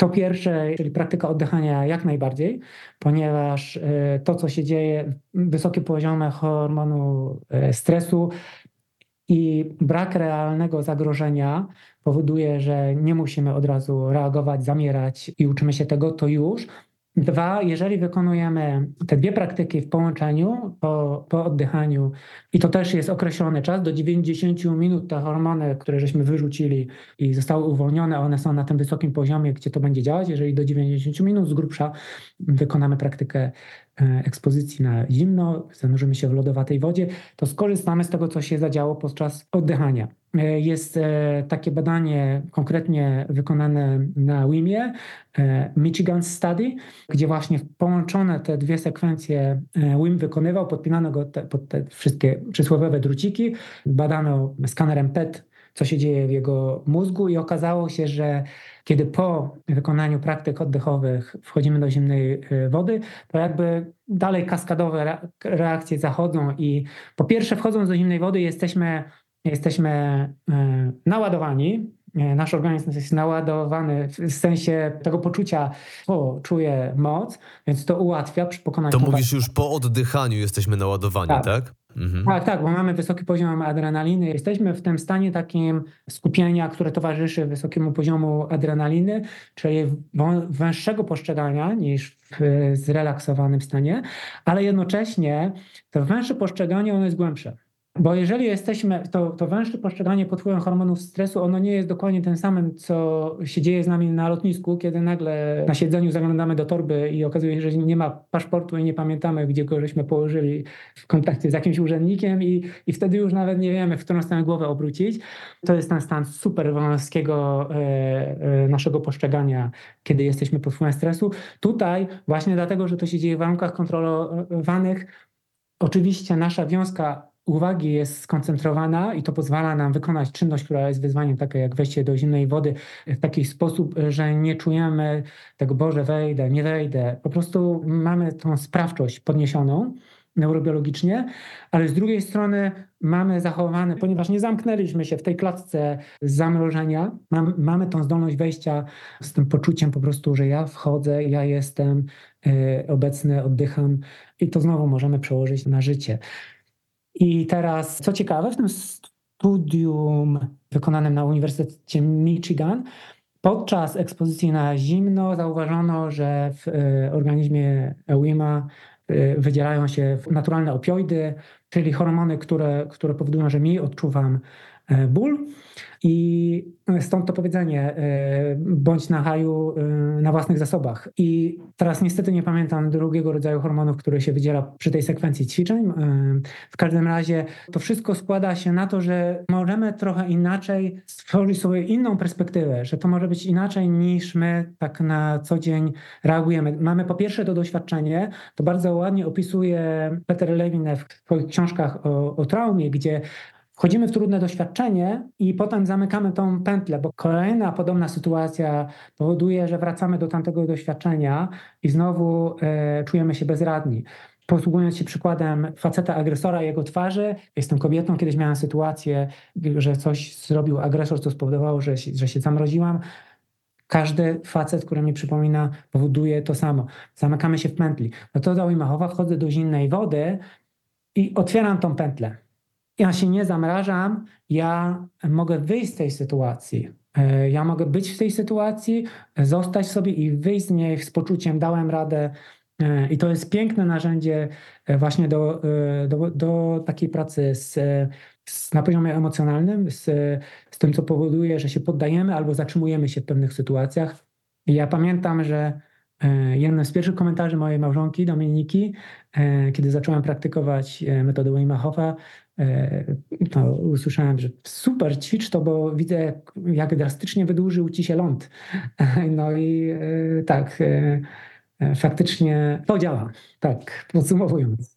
To pierwsze, czyli praktyka oddychania jak najbardziej, ponieważ to, co się dzieje, wysokie poziomy hormonu stresu i brak realnego zagrożenia powoduje, że nie musimy od razu reagować, zamierać i uczymy się tego, to już. Dwa, jeżeli wykonujemy te dwie praktyki w połączeniu, po oddychaniu, i to też jest określony czas, do 90 minut te hormony, które żeśmy wyrzucili i zostały uwolnione, one są na tym wysokim poziomie, gdzie to będzie działać. Jeżeli do 90 minut z grubsza wykonamy praktykę ekspozycji na zimno, zanurzymy się w lodowatej wodzie, to skorzystamy z tego, co się zadziało podczas oddychania. Jest takie badanie konkretnie wykonane na Wimie, Michigan Study, gdzie właśnie połączone te dwie sekwencje Wim wykonywał, podpinano go pod te wszystkie przysłowiowe druciki, badano skanerem PET, co się dzieje w jego mózgu, i okazało się, że kiedy po wykonaniu praktyk oddechowych wchodzimy do zimnej wody, to jakby dalej kaskadowe reakcje zachodzą i po pierwsze, wchodząc do zimnej wody, jesteśmy naładowani, nasz organizm jest naładowany w sensie tego poczucia, czuję moc, więc to ułatwia przy pokonaniu. To mówisz już po oddychaniu jesteśmy naładowani, tak? Mhm. Tak, bo mamy wysoki poziom adrenaliny. Jesteśmy w tym stanie takim skupienia, które towarzyszy wysokiemu poziomu adrenaliny, czyli węższego postrzegania niż w zrelaksowanym stanie, ale jednocześnie to węższe postrzeganie, ono jest głębsze. Bo jeżeli jesteśmy, to węższe postrzeganie pod wpływem hormonów stresu, ono nie jest dokładnie tym samym, co się dzieje z nami na lotnisku, kiedy nagle na siedzeniu zaglądamy do torby i okazuje się, że nie ma paszportu i nie pamiętamy, gdzie go żeśmy położyli w kontakcie z jakimś urzędnikiem i wtedy już nawet nie wiemy, w którą stronę głowę obrócić. To jest ten stan super wąskiego naszego postrzegania, kiedy jesteśmy pod wpływem stresu. Tutaj właśnie dlatego, że to się dzieje w warunkach kontrolowanych, oczywiście nasza wiązka uwagi jest skoncentrowana i to pozwala nam wykonać czynność, która jest wyzwaniem, takie jak wejście do zimnej wody, w taki sposób, że nie czujemy tego, Boże, wejdę, nie wejdę. Po prostu mamy tą sprawczość podniesioną neurobiologicznie, ale z drugiej strony mamy zachowane, ponieważ nie zamknęliśmy się w tej klatce zamrożenia, mamy tą zdolność wejścia z tym poczuciem po prostu, że ja wchodzę, ja jestem obecny, oddycham, i to znowu możemy przełożyć na życie. I teraz, co ciekawe, w tym studium wykonanym na Uniwersytecie Michigan podczas ekspozycji na zimno zauważono, że w organizmie Wima wydzielają się naturalne opioidy, czyli hormony, które powodują, że mniej odczuwam ból. I stąd to powiedzenie, bądź na haju na własnych zasobach. I teraz niestety nie pamiętam drugiego rodzaju hormonów, które się wydziela przy tej sekwencji ćwiczeń. W każdym razie to wszystko składa się na to, że możemy trochę inaczej stworzyć sobie inną perspektywę, że to może być inaczej niż my tak na co dzień reagujemy. Mamy po pierwsze to doświadczenie, to bardzo ładnie opisuje Peter Levine w swoich książkach o traumie, gdzie wchodzimy w trudne doświadczenie i potem zamykamy tą pętlę, bo kolejna podobna sytuacja powoduje, że wracamy do tamtego doświadczenia i znowu czujemy się bezradni. Posługując się przykładem faceta agresora i jego twarzy, jestem kobietą, kiedyś miałam sytuację, że coś zrobił agresor, co spowodowało, że się zamroziłam. Każdy facet, który mi przypomina, powoduje to samo. Zamykamy się w pętli. Metoda Wima Hofa, wchodzę do zimnej wody i otwieram tą pętlę. Ja się nie zamrażam, ja mogę wyjść z tej sytuacji. Ja mogę być w tej sytuacji, zostać sobie i wyjść z niej z poczuciem, dałem radę. I to jest piękne narzędzie właśnie do takiej pracy na poziomie emocjonalnym, z tym, co powoduje, że się poddajemy albo zatrzymujemy się w pewnych sytuacjach. I ja pamiętam, że jednym z pierwszych komentarzy mojej małżonki Dominiki, kiedy zacząłem praktykować metodę Wima Hofa, no, usłyszałem, że super, ćwicz to, bo widzę, jak drastycznie wydłużył ci się ląd. No i tak, faktycznie to działa. Tak, podsumowując.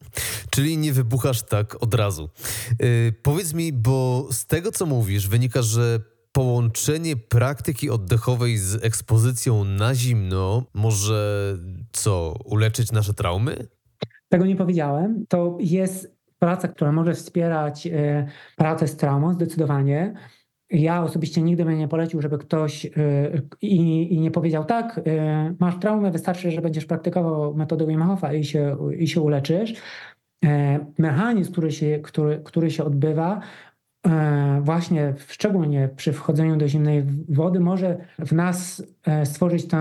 Czyli nie wybuchasz tak od razu. Powiedz mi, bo z tego, co mówisz, wynika, że połączenie praktyki oddechowej z ekspozycją na zimno może uleczyć nasze traumy? Tego nie powiedziałem. To jest praca, która może wspierać pracę z traumą zdecydowanie. Ja osobiście nigdy bym nie polecił, żeby ktoś i nie powiedział tak, masz traumę, wystarczy, że będziesz praktykował metodę Wim Hofa i się uleczysz. Mechanizm, który się odbywa właśnie szczególnie przy wchodzeniu do zimnej wody, może w nas stworzyć to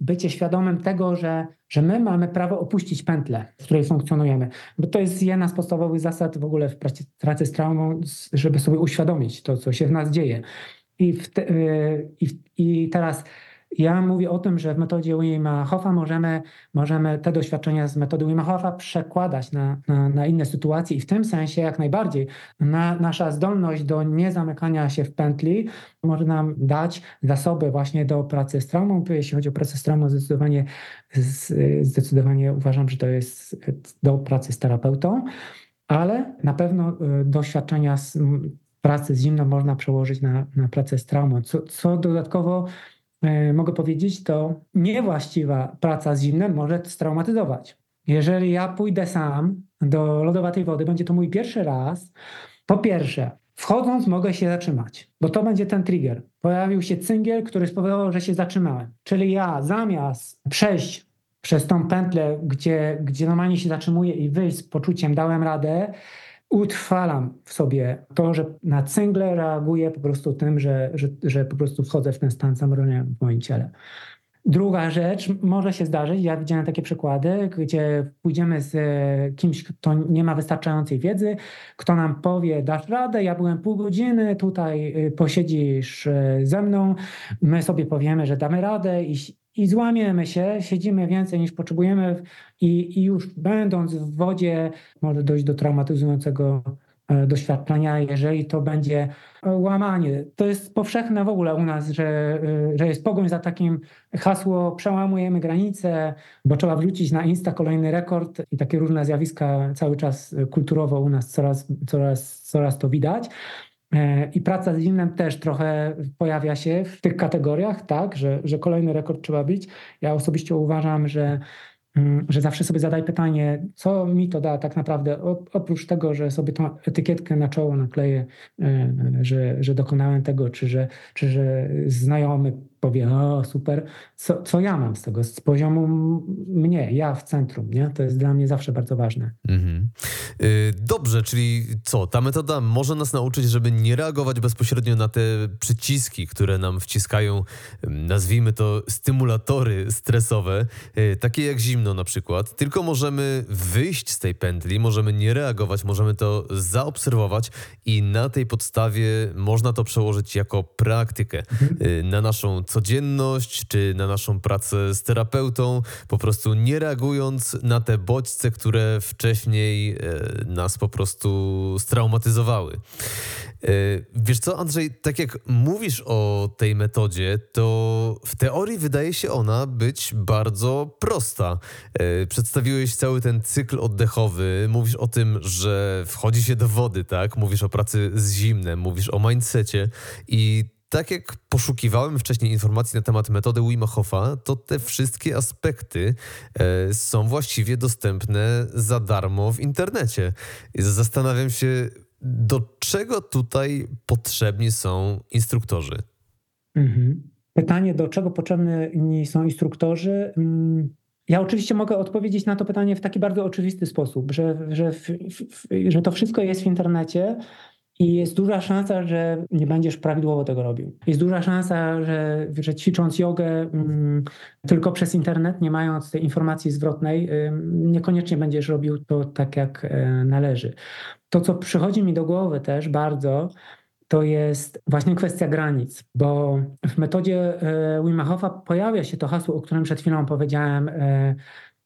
bycie świadomym tego, że my mamy prawo opuścić pętlę, w której funkcjonujemy. Bo to jest jedna z podstawowych zasad w ogóle w pracy z traumą, żeby sobie uświadomić to, co się w nas dzieje. I teraz ja mówię o tym, że w metodzie Wima Hofa możemy te doświadczenia z metody Wima Hofa przekładać na inne sytuacje i w tym sensie jak najbardziej nasza zdolność do niezamykania się w pętli może nam dać zasoby właśnie do pracy z traumą. Jeśli chodzi o pracę z traumą, zdecydowanie uważam, że to jest do pracy z terapeutą, ale na pewno doświadczenia z pracy z zimną można przełożyć na pracę z traumą, co dodatkowo mogę powiedzieć, to niewłaściwa praca z zimnem może straumatyzować. Jeżeli ja pójdę sam do lodowatej wody, będzie to mój pierwszy raz, po pierwsze, wchodząc mogę się zatrzymać, bo to będzie ten trigger. Pojawił się cyngiel, który spowodował, że się zatrzymałem. Czyli ja zamiast przejść przez tą pętlę, gdzie normalnie się zatrzymuję i wyjść z poczuciem dałem radę, utrwalam w sobie to, że na cyngle reaguję po prostu tym, że po prostu wchodzę w ten stan zamrożenia w moim ciele. Druga rzecz, może się zdarzyć, ja widziałem takie przykłady, gdzie pójdziemy z kimś, kto nie ma wystarczającej wiedzy, kto nam powie, dasz radę, ja byłem pół godziny, tutaj posiedzisz ze mną, my sobie powiemy, że damy radę i złamiemy się, siedzimy więcej niż potrzebujemy i już będąc w wodzie może dojść do traumatyzującego doświadczenia, jeżeli to będzie łamanie. To jest powszechne w ogóle u nas, że jest pogoń za takim hasło przełamujemy granice, bo trzeba wrócić na Insta kolejny rekord i takie różne zjawiska cały czas kulturowo u nas coraz to widać. I praca z zimnem też trochę pojawia się w tych kategoriach, tak, że kolejny rekord trzeba bić. Ja osobiście uważam, że zawsze sobie zadaj pytanie, co mi to da tak naprawdę, oprócz tego, że sobie tą etykietkę na czoło nakleję, że dokonałem tego, czy że znajomy powie, o super, co ja mam z tego, z poziomu mnie, ja w centrum, nie? To jest dla mnie zawsze bardzo ważne. Mhm. Dobrze, czyli ta metoda może nas nauczyć, żeby nie reagować bezpośrednio na te przyciski, które nam wciskają, nazwijmy to stymulatory stresowe, takie jak zimno na przykład, tylko możemy wyjść z tej pętli, możemy nie reagować, możemy to zaobserwować i na tej podstawie można to przełożyć jako praktykę na naszą codzienność, czy na naszą pracę z terapeutą, po prostu nie reagując na te bodźce, które wcześniej nas po prostu straumatyzowały. Wiesz co, Andrzej, tak jak mówisz o tej metodzie, to w teorii wydaje się ona być bardzo prosta. Przedstawiłeś cały ten cykl oddechowy, mówisz o tym, że wchodzi się do wody, tak? Mówisz o pracy z zimnem, mówisz o mindsetie i tak jak poszukiwałem wcześniej informacji na temat metody Wima Hofa, to te wszystkie aspekty są właściwie dostępne za darmo w internecie. Zastanawiam się, do czego tutaj potrzebni są instruktorzy? Pytanie, do czego potrzebni są instruktorzy? Ja oczywiście mogę odpowiedzieć na to pytanie w taki bardzo oczywisty sposób, że to wszystko jest w internecie. I jest duża szansa, że nie będziesz prawidłowo tego robił. Jest duża szansa, że ćwicząc jogę tylko przez internet, nie mając tej informacji zwrotnej, niekoniecznie będziesz robił to tak, jak należy. To, co przychodzi mi do głowy też bardzo, to jest właśnie kwestia granic, bo w metodzie Wima Hofa pojawia się to hasło, o którym przed chwilą powiedziałem,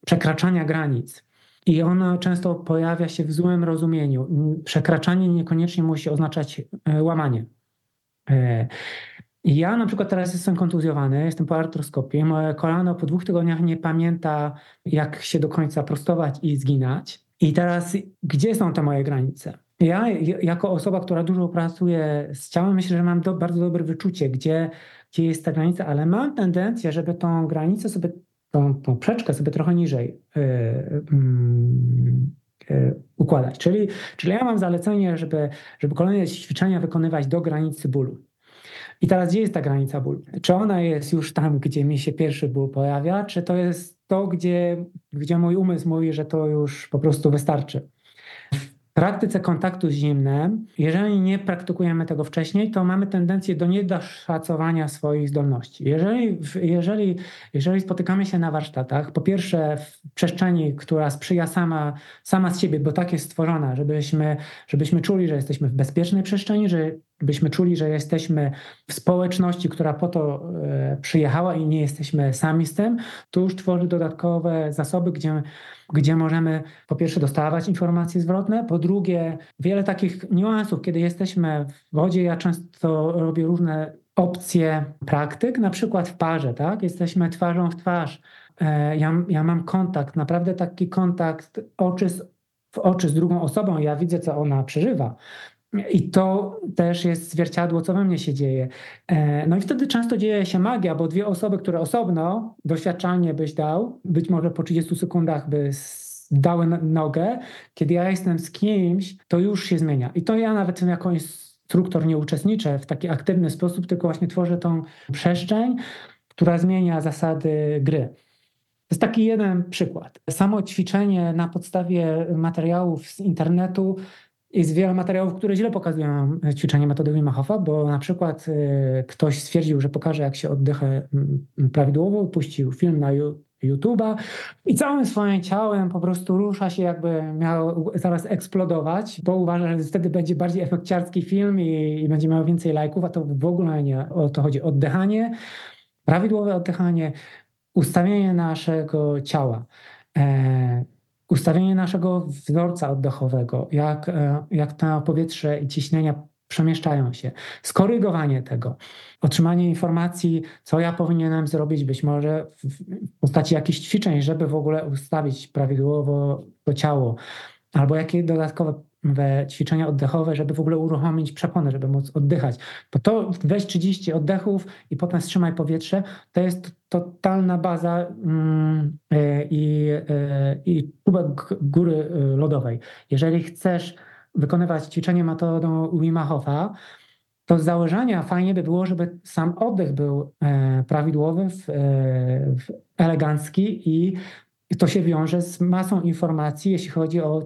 przekraczania granic. I ona często pojawia się w złym rozumieniu. Przekraczanie niekoniecznie musi oznaczać łamanie. Ja na przykład teraz jestem kontuzjowany, jestem po artroskopii. Moje kolano po 2 tygodniach nie pamięta, jak się do końca prostować i zginać. I teraz gdzie są te moje granice? Ja jako osoba, która dużo pracuje z ciałem, myślę, że mam bardzo dobre wyczucie, gdzie jest ta granica, ale mam tendencję, żeby tą granicę sobie, tą poprzeczkę sobie trochę niżej układać. Czyli ja mam zalecenie, żeby kolejne ćwiczenia wykonywać do granicy bólu. I teraz gdzie jest ta granica bólu? Czy ona jest już tam, gdzie mi się pierwszy ból pojawia, czy to jest to, gdzie mój umysł mówi, że to już po prostu wystarczy? W praktyce kontaktu z zimnem, jeżeli nie praktykujemy tego wcześniej, to mamy tendencję do niedoszacowania swoich zdolności. Jeżeli spotykamy się na warsztatach, po pierwsze w przestrzeni, która sprzyja sama z siebie, bo tak jest stworzona, żebyśmy czuli, że jesteśmy w bezpiecznej przestrzeni, żebyśmy czuli, że jesteśmy w społeczności, która po to przyjechała i nie jesteśmy sami z tym, to już tworzy dodatkowe zasoby, gdzie możemy po pierwsze dostawać informacje zwrotne, po drugie wiele takich niuansów, kiedy jesteśmy w wodzie. Ja często robię różne opcje praktyk, na przykład w parze, tak? Jesteśmy twarzą w twarz. Ja mam kontakt, naprawdę taki kontakt oczy w oczy z drugą osobą, ja widzę, co ona przeżywa. I to też jest zwierciadło, co we mnie się dzieje. No i wtedy często dzieje się magia, bo dwie osoby, które osobno doświadczalnie byś dał, być może po 30 sekundach by dały nogę, kiedy ja jestem z kimś, to już się zmienia. I to ja nawet jako instruktor nie uczestniczę w taki aktywny sposób, tylko właśnie tworzę tą przestrzeń, która zmienia zasady gry. To jest taki jeden przykład. Samo ćwiczenie na podstawie materiałów z internetu. Jest wiele materiałów, które źle pokazują ćwiczenie metody Wima Hofa, bo na przykład ktoś stwierdził, że pokaże, jak się oddychę prawidłowo, puścił film na YouTube'a i całym swoim ciałem po prostu rusza się, jakby miał zaraz eksplodować, bo uważa, że wtedy będzie bardziej efekciarski film i będzie miał więcej lajków, a to w ogóle nie o to chodzi. Oddychanie, prawidłowe oddychanie, ustawienie naszego ciała. Ustawienie naszego wzorca oddechowego, jak to powietrze i ciśnienia przemieszczają się, skorygowanie tego, otrzymanie informacji, co ja powinienem zrobić, być może w postaci jakichś ćwiczeń, żeby w ogóle ustawić prawidłowo to ciało, albo jakie dodatkowe ćwiczenia oddechowe, żeby w ogóle uruchomić przeponę, żeby móc oddychać. Bo to weź 30 oddechów i potem wstrzymaj powietrze, to jest totalna baza i kubek góry lodowej. Jeżeli chcesz wykonywać ćwiczenie metodą Wima Hofa, to z założenia fajnie by było, żeby sam oddech był prawidłowy, elegancki i to się wiąże z masą informacji, jeśli chodzi o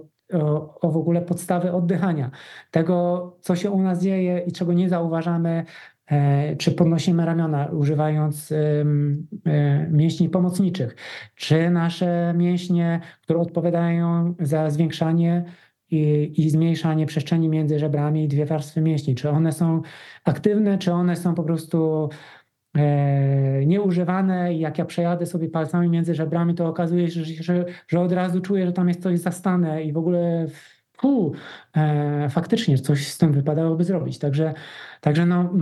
w ogóle podstawy oddychania, tego, co się u nas dzieje i czego nie zauważamy, czy podnosimy ramiona używając mięśni pomocniczych, czy nasze mięśnie, które odpowiadają za zwiększanie i zmniejszanie przestrzeni między żebrami i 2 warstwy mięśni, czy one są aktywne, czy one są po prostu nieużywane i jak ja przejadę sobie palcami między żebrami, to okazuje się, że od razu czuję, że tam jest coś zastane i w ogóle faktycznie coś z tym wypadałoby zrobić. Także no,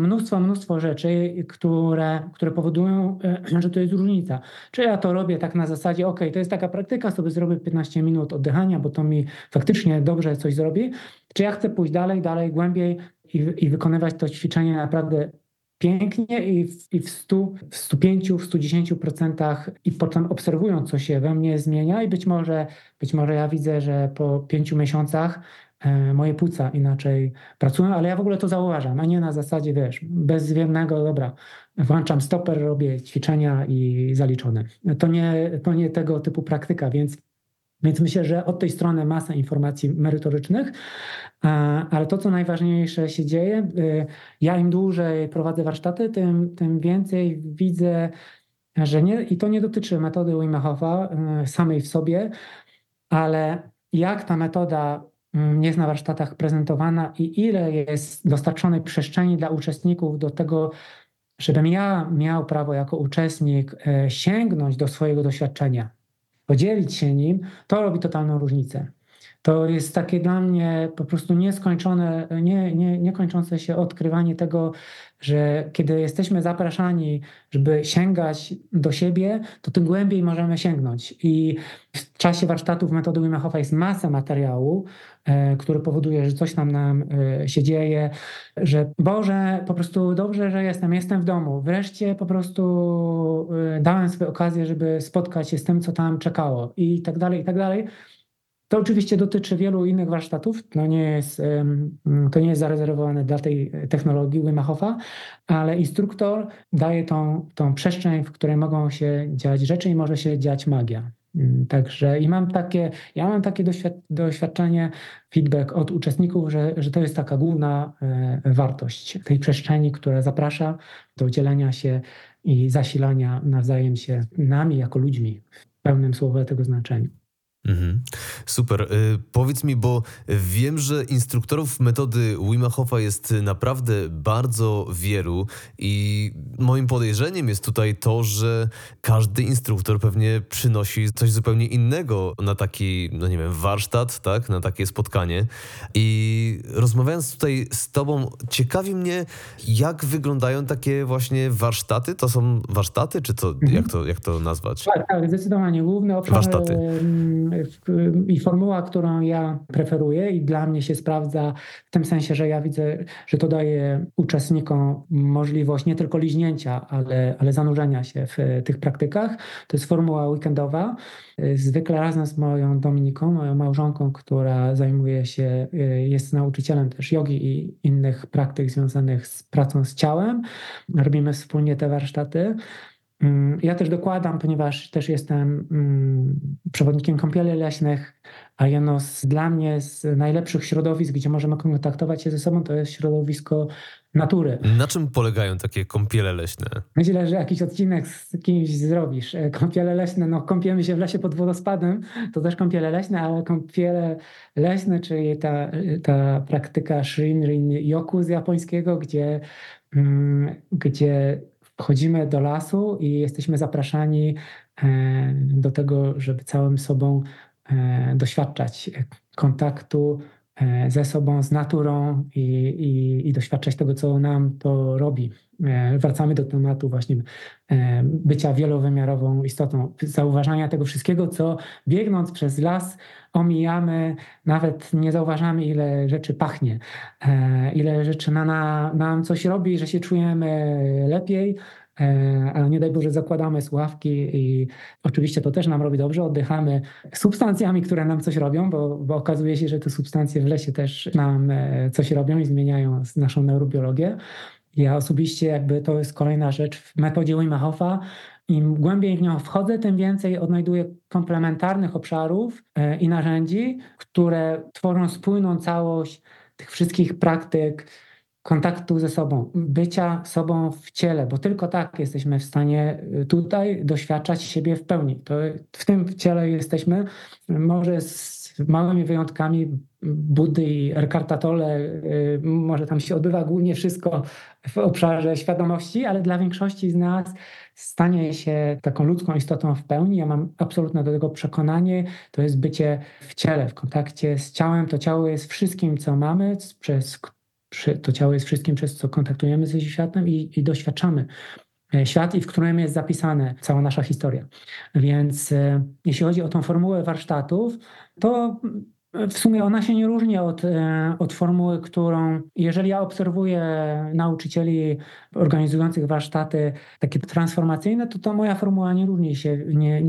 mnóstwo rzeczy, które powodują, że to jest różnica. Czy ja to robię tak na zasadzie, okej, to jest taka praktyka, sobie zrobię 15 minut oddychania, bo to mi faktycznie dobrze coś zrobi, czy ja chcę pójść dalej, głębiej i wykonywać to ćwiczenie naprawdę pięknie i w 100, w 105, w 110% i potem obserwując, co się we mnie zmienia i być może ja widzę, że po 5 miesiącach moje płuca inaczej pracują, ale ja w ogóle to zauważam, a nie na zasadzie, bezwiednego, dobra, włączam stoper, robię ćwiczenia i zaliczone. To nie tego typu praktyka, więc myślę, że od tej strony masa informacji merytorycznych, ale to, co najważniejsze się dzieje, ja im dłużej prowadzę warsztaty, tym więcej widzę, że nie, i to nie dotyczy metody Wima Hofa samej w sobie, ale jak ta metoda jest na warsztatach prezentowana i ile jest dostarczonej przestrzeni dla uczestników do tego, żebym ja miał prawo jako uczestnik sięgnąć do swojego doświadczenia. podzielić się nim, to robi totalną różnicę. To jest takie dla mnie po prostu nieskończone, niekończące się odkrywanie tego, że kiedy jesteśmy zapraszani, żeby sięgać do siebie, to tym głębiej możemy sięgnąć. I w czasie warsztatów metody Wima Hofa jest masa materiału, który powoduje, że coś nam się dzieje, że Boże, po prostu dobrze, że jestem w domu. Wreszcie po prostu dałem sobie okazję, żeby spotkać się z tym, co tam czekało i tak dalej, i tak dalej. To oczywiście dotyczy wielu innych warsztatów, to nie jest zarezerwowane dla tej technologii Wima Hofa, ale instruktor daje tą przestrzeń, w której mogą się dziać rzeczy i może się dziać magia. Także i ja mam takie doświadczenie, feedback od uczestników, że to jest taka główna wartość tej przestrzeni, która zaprasza do dzielenia się i zasilania nawzajem się nami jako ludźmi w pełnym słowa tego znaczeniu. Super. Powiedz mi, bo wiem, że instruktorów metody Wima Hofa jest naprawdę bardzo wielu i moim podejrzeniem jest tutaj to, że każdy instruktor pewnie przynosi coś zupełnie innego na taki, warsztat, tak, na takie spotkanie. I rozmawiając tutaj z tobą, ciekawi mnie, jak wyglądają takie właśnie warsztaty. To są warsztaty, czy to, jak to nazwać? Tak, zdecydowanie. Główne obszary warsztaty. I formuła, którą ja preferuję i dla mnie się sprawdza w tym sensie, że ja widzę, że to daje uczestnikom możliwość nie tylko liźnięcia, ale zanurzenia się w tych praktykach. To jest formuła weekendowa. Zwykle razem z moją Dominiką, moją małżonką, która jest nauczycielem też jogi i innych praktyk związanych z pracą z ciałem. Robimy wspólnie te warsztaty. Ja też dokładam, ponieważ też jestem przewodnikiem kąpieli leśnych, a jedno dla mnie z najlepszych środowisk, gdzie możemy kontaktować się ze sobą, to jest środowisko natury. Na czym polegają takie kąpiele leśne? Myślę, że jakiś odcinek z kimś zrobisz. Kąpiele leśne, kąpiemy się w lesie pod wodospadem, to też kąpiele leśne, ale kąpiele leśne, czyli ta praktyka shinrin yoku z japońskiego, gdzie wchodzimy do lasu i jesteśmy zapraszani do tego, żeby całym sobą doświadczać kontaktu ze sobą, z naturą i doświadczać tego, co nam to robi. Wracamy do tematu właśnie bycia wielowymiarową istotą, zauważania tego wszystkiego, co biegnąc przez las omijamy, nawet nie zauważamy, ile rzeczy pachnie, ile rzeczy nam coś robi, że się czujemy lepiej, ale nie daj Boże zakładamy słuchawki i oczywiście to też nam robi dobrze, oddychamy substancjami, które nam coś robią, bo okazuje się, że te substancje w lesie też nam coś robią i zmieniają naszą neurobiologię. Ja osobiście to jest kolejna rzecz w metodzie Wima Hofa. Im głębiej w nią wchodzę, tym więcej odnajduję komplementarnych obszarów i narzędzi, które tworzą spójną całość tych wszystkich praktyk kontaktu ze sobą, bycia sobą w ciele, bo tylko tak jesteśmy w stanie tutaj doświadczać siebie w pełni. To w tym ciele jesteśmy, może z małymi wyjątkami Buddy i Eckharta Tolle, może tam się odbywa głównie wszystko w obszarze świadomości, ale dla większości z nas stanie się taką ludzką istotą w pełni. Ja mam absolutne do tego przekonanie. To jest bycie w ciele, w kontakcie z ciałem. To ciało jest wszystkim, co mamy, to ciało jest wszystkim, przez co kontaktujemy ze światem i doświadczamy świat i w którym jest zapisana cała nasza historia. Więc jeśli chodzi o tą formułę warsztatów, to w sumie ona się nie różni od formuły, którą, jeżeli ja obserwuję nauczycieli organizujących warsztaty takie transformacyjne, to moja formuła nie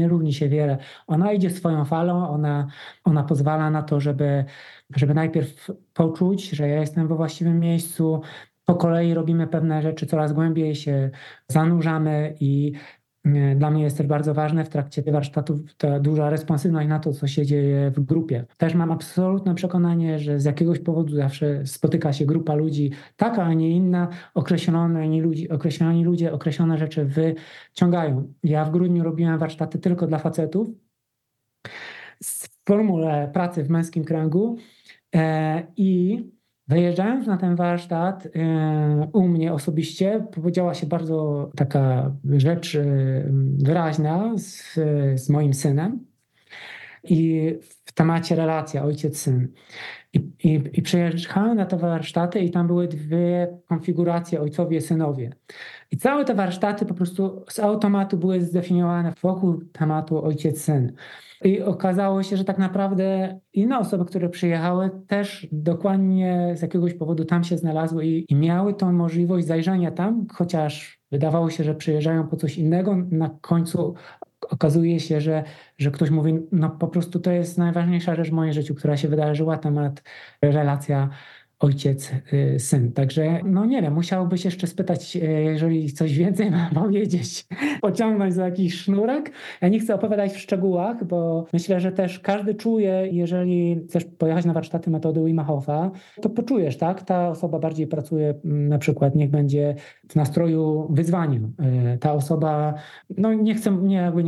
różni się wiele. Ona idzie swoją falą, ona pozwala na to, żeby najpierw poczuć, że ja jestem we właściwym miejscu, po kolei robimy pewne rzeczy, coraz głębiej się zanurzamy i dla mnie jest też bardzo ważne w trakcie warsztatów ta duża responsywność na to, co się dzieje w grupie. Też mam absolutne przekonanie, że z jakiegoś powodu zawsze spotyka się grupa ludzi taka, a nie inna, określeni ludzie, określone rzeczy wyciągają. Ja w grudniu robiłem warsztaty tylko dla facetów z formule pracy w męskim kręgu i wyjeżdżając na ten warsztat, u mnie osobiście podziała się bardzo taka rzecz wyraźna z moim synem, i w temacie relacja ojciec-syn. I przyjechałem na te warsztaty i tam były dwie konfiguracje, ojcowie, synowie. I całe te warsztaty po prostu z automatu były zdefiniowane wokół tematu ojciec-syn. I okazało się, że tak naprawdę inne osoby, które przyjechały, też dokładnie z jakiegoś powodu tam się znalazły i miały tą możliwość zajrzenia tam, chociaż wydawało się, że przyjeżdżają po coś innego, na końcu okazuje się, że ktoś mówi, no po prostu to jest najważniejsza rzecz w moim życiu, która się wydarzyła, temat relacja ojciec-syn. Także no nie wiem, musiałbyś jeszcze spytać, jeżeli coś więcej mam powiedzieć, pociągnąć za jakiś sznurek. Ja nie chcę opowiadać w szczegółach, bo myślę, że też każdy czuje, jeżeli chcesz pojechać na warsztaty metody Wima Hofa, to poczujesz, tak? Ta osoba bardziej pracuje, na przykład niech będzie w nastroju wyzwaniu. Ta osoba, no nie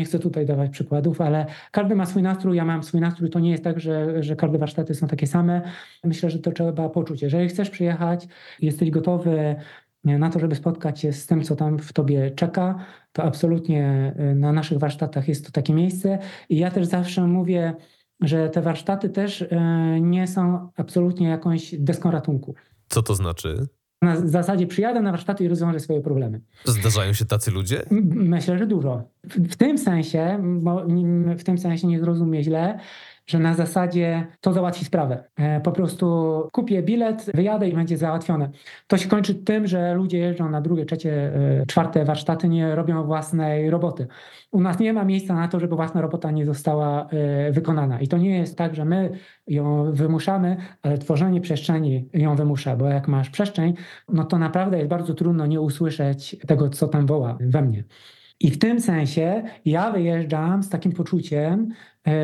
chcę tutaj dawać przykładów, ale każdy ma swój nastrój, ja mam swój nastrój, to nie jest tak, że każde warsztaty są takie same. Myślę, że to trzeba poczuć. Jeżeli chcesz przyjechać, jesteś gotowy na to, żeby spotkać się z tym, co tam w tobie czeka, to absolutnie na naszych warsztatach jest to takie miejsce. I ja też zawsze mówię, że te warsztaty też nie są absolutnie jakąś deską ratunku. Co to znaczy? Na zasadzie przyjadę na warsztaty i rozwiążę swoje problemy. Zdarzają się tacy ludzie? Myślę, że dużo. W tym sensie nie zrozumie źle, że na zasadzie to załatwi sprawę. Po prostu kupię bilet, wyjadę i będzie załatwione. To się kończy tym, że ludzie jeżdżą na drugie, trzecie, czwarte warsztaty, nie robią własnej roboty. U nas nie ma miejsca na to, żeby własna robota nie została wykonana. I to nie jest tak, że my ją wymuszamy, ale tworzenie przestrzeni ją wymusza, bo jak masz przestrzeń, no to naprawdę jest bardzo trudno nie usłyszeć tego, co tam woła we mnie. I w tym sensie ja wyjeżdżam z takim poczuciem,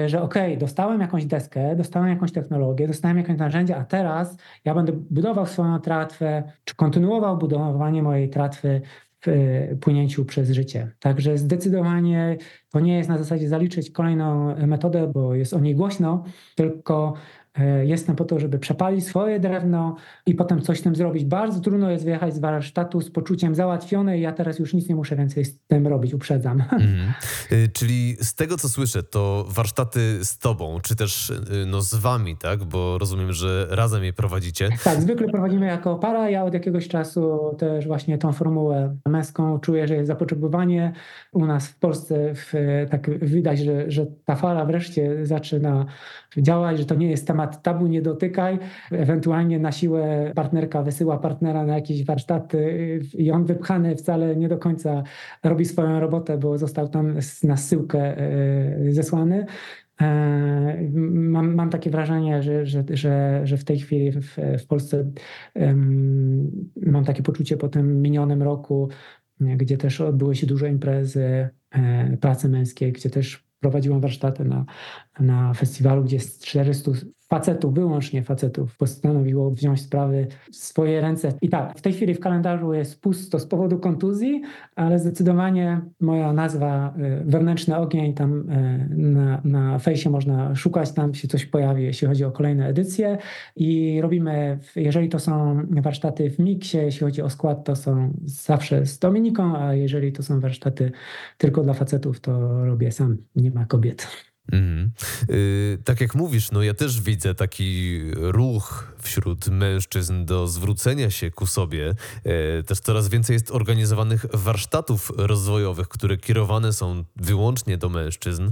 że okej, dostałem jakąś deskę, dostałem jakąś technologię, dostałem jakieś narzędzia, a teraz ja będę budował swoją tratwę, czy kontynuował budowanie mojej tratwy w płynięciu przez życie. Także zdecydowanie to nie jest na zasadzie zaliczyć kolejną metodę, bo jest o niej głośno, tylko jestem po to, żeby przepalić swoje drewno i potem coś z tym zrobić. Bardzo trudno jest wyjechać z warsztatu z poczuciem załatwione i ja teraz już nic nie muszę więcej z tym robić, uprzedzam. Czyli z tego, co słyszę, to warsztaty z tobą, czy też no, z wami, tak? Bo rozumiem, że razem je prowadzicie. Tak, zwykle prowadzimy jako para. Ja od jakiegoś czasu też właśnie tą formułę męską czuję, że jest zapotrzebowanie. U nas w Polsce tak widać, że ta fala wreszcie zaczyna działać, że to nie jest temat tabu, nie dotykaj, ewentualnie na siłę partnerka wysyła partnera na jakieś warsztaty i on wypchany wcale nie do końca robi swoją robotę, bo został tam na zsyłkę zesłany. Mam takie wrażenie, że w tej chwili w Polsce mam takie poczucie po tym minionym roku, gdzie też odbyły się duże imprezy pracy męskiej, gdzie też prowadziłam warsztaty na festiwalu, gdzie z 400 facetów, wyłącznie facetów, postanowiło wziąć sprawy w swoje ręce. I tak, w tej chwili w kalendarzu jest pusto z powodu kontuzji, ale zdecydowanie moja nazwa Wewnętrzny Ogień, tam na fejsie można szukać, tam się coś pojawi, jeśli chodzi o kolejne edycje. I robimy, jeżeli to są warsztaty w miksie, jeśli chodzi o skład, to są zawsze z Dominiką, a jeżeli to są warsztaty tylko dla facetów, to robię sam, nie ma kobiet. Tak jak mówisz, no ja też widzę taki ruch wśród mężczyzn do zwrócenia się ku sobie. Też coraz więcej jest organizowanych warsztatów rozwojowych, które kierowane są wyłącznie do mężczyzn.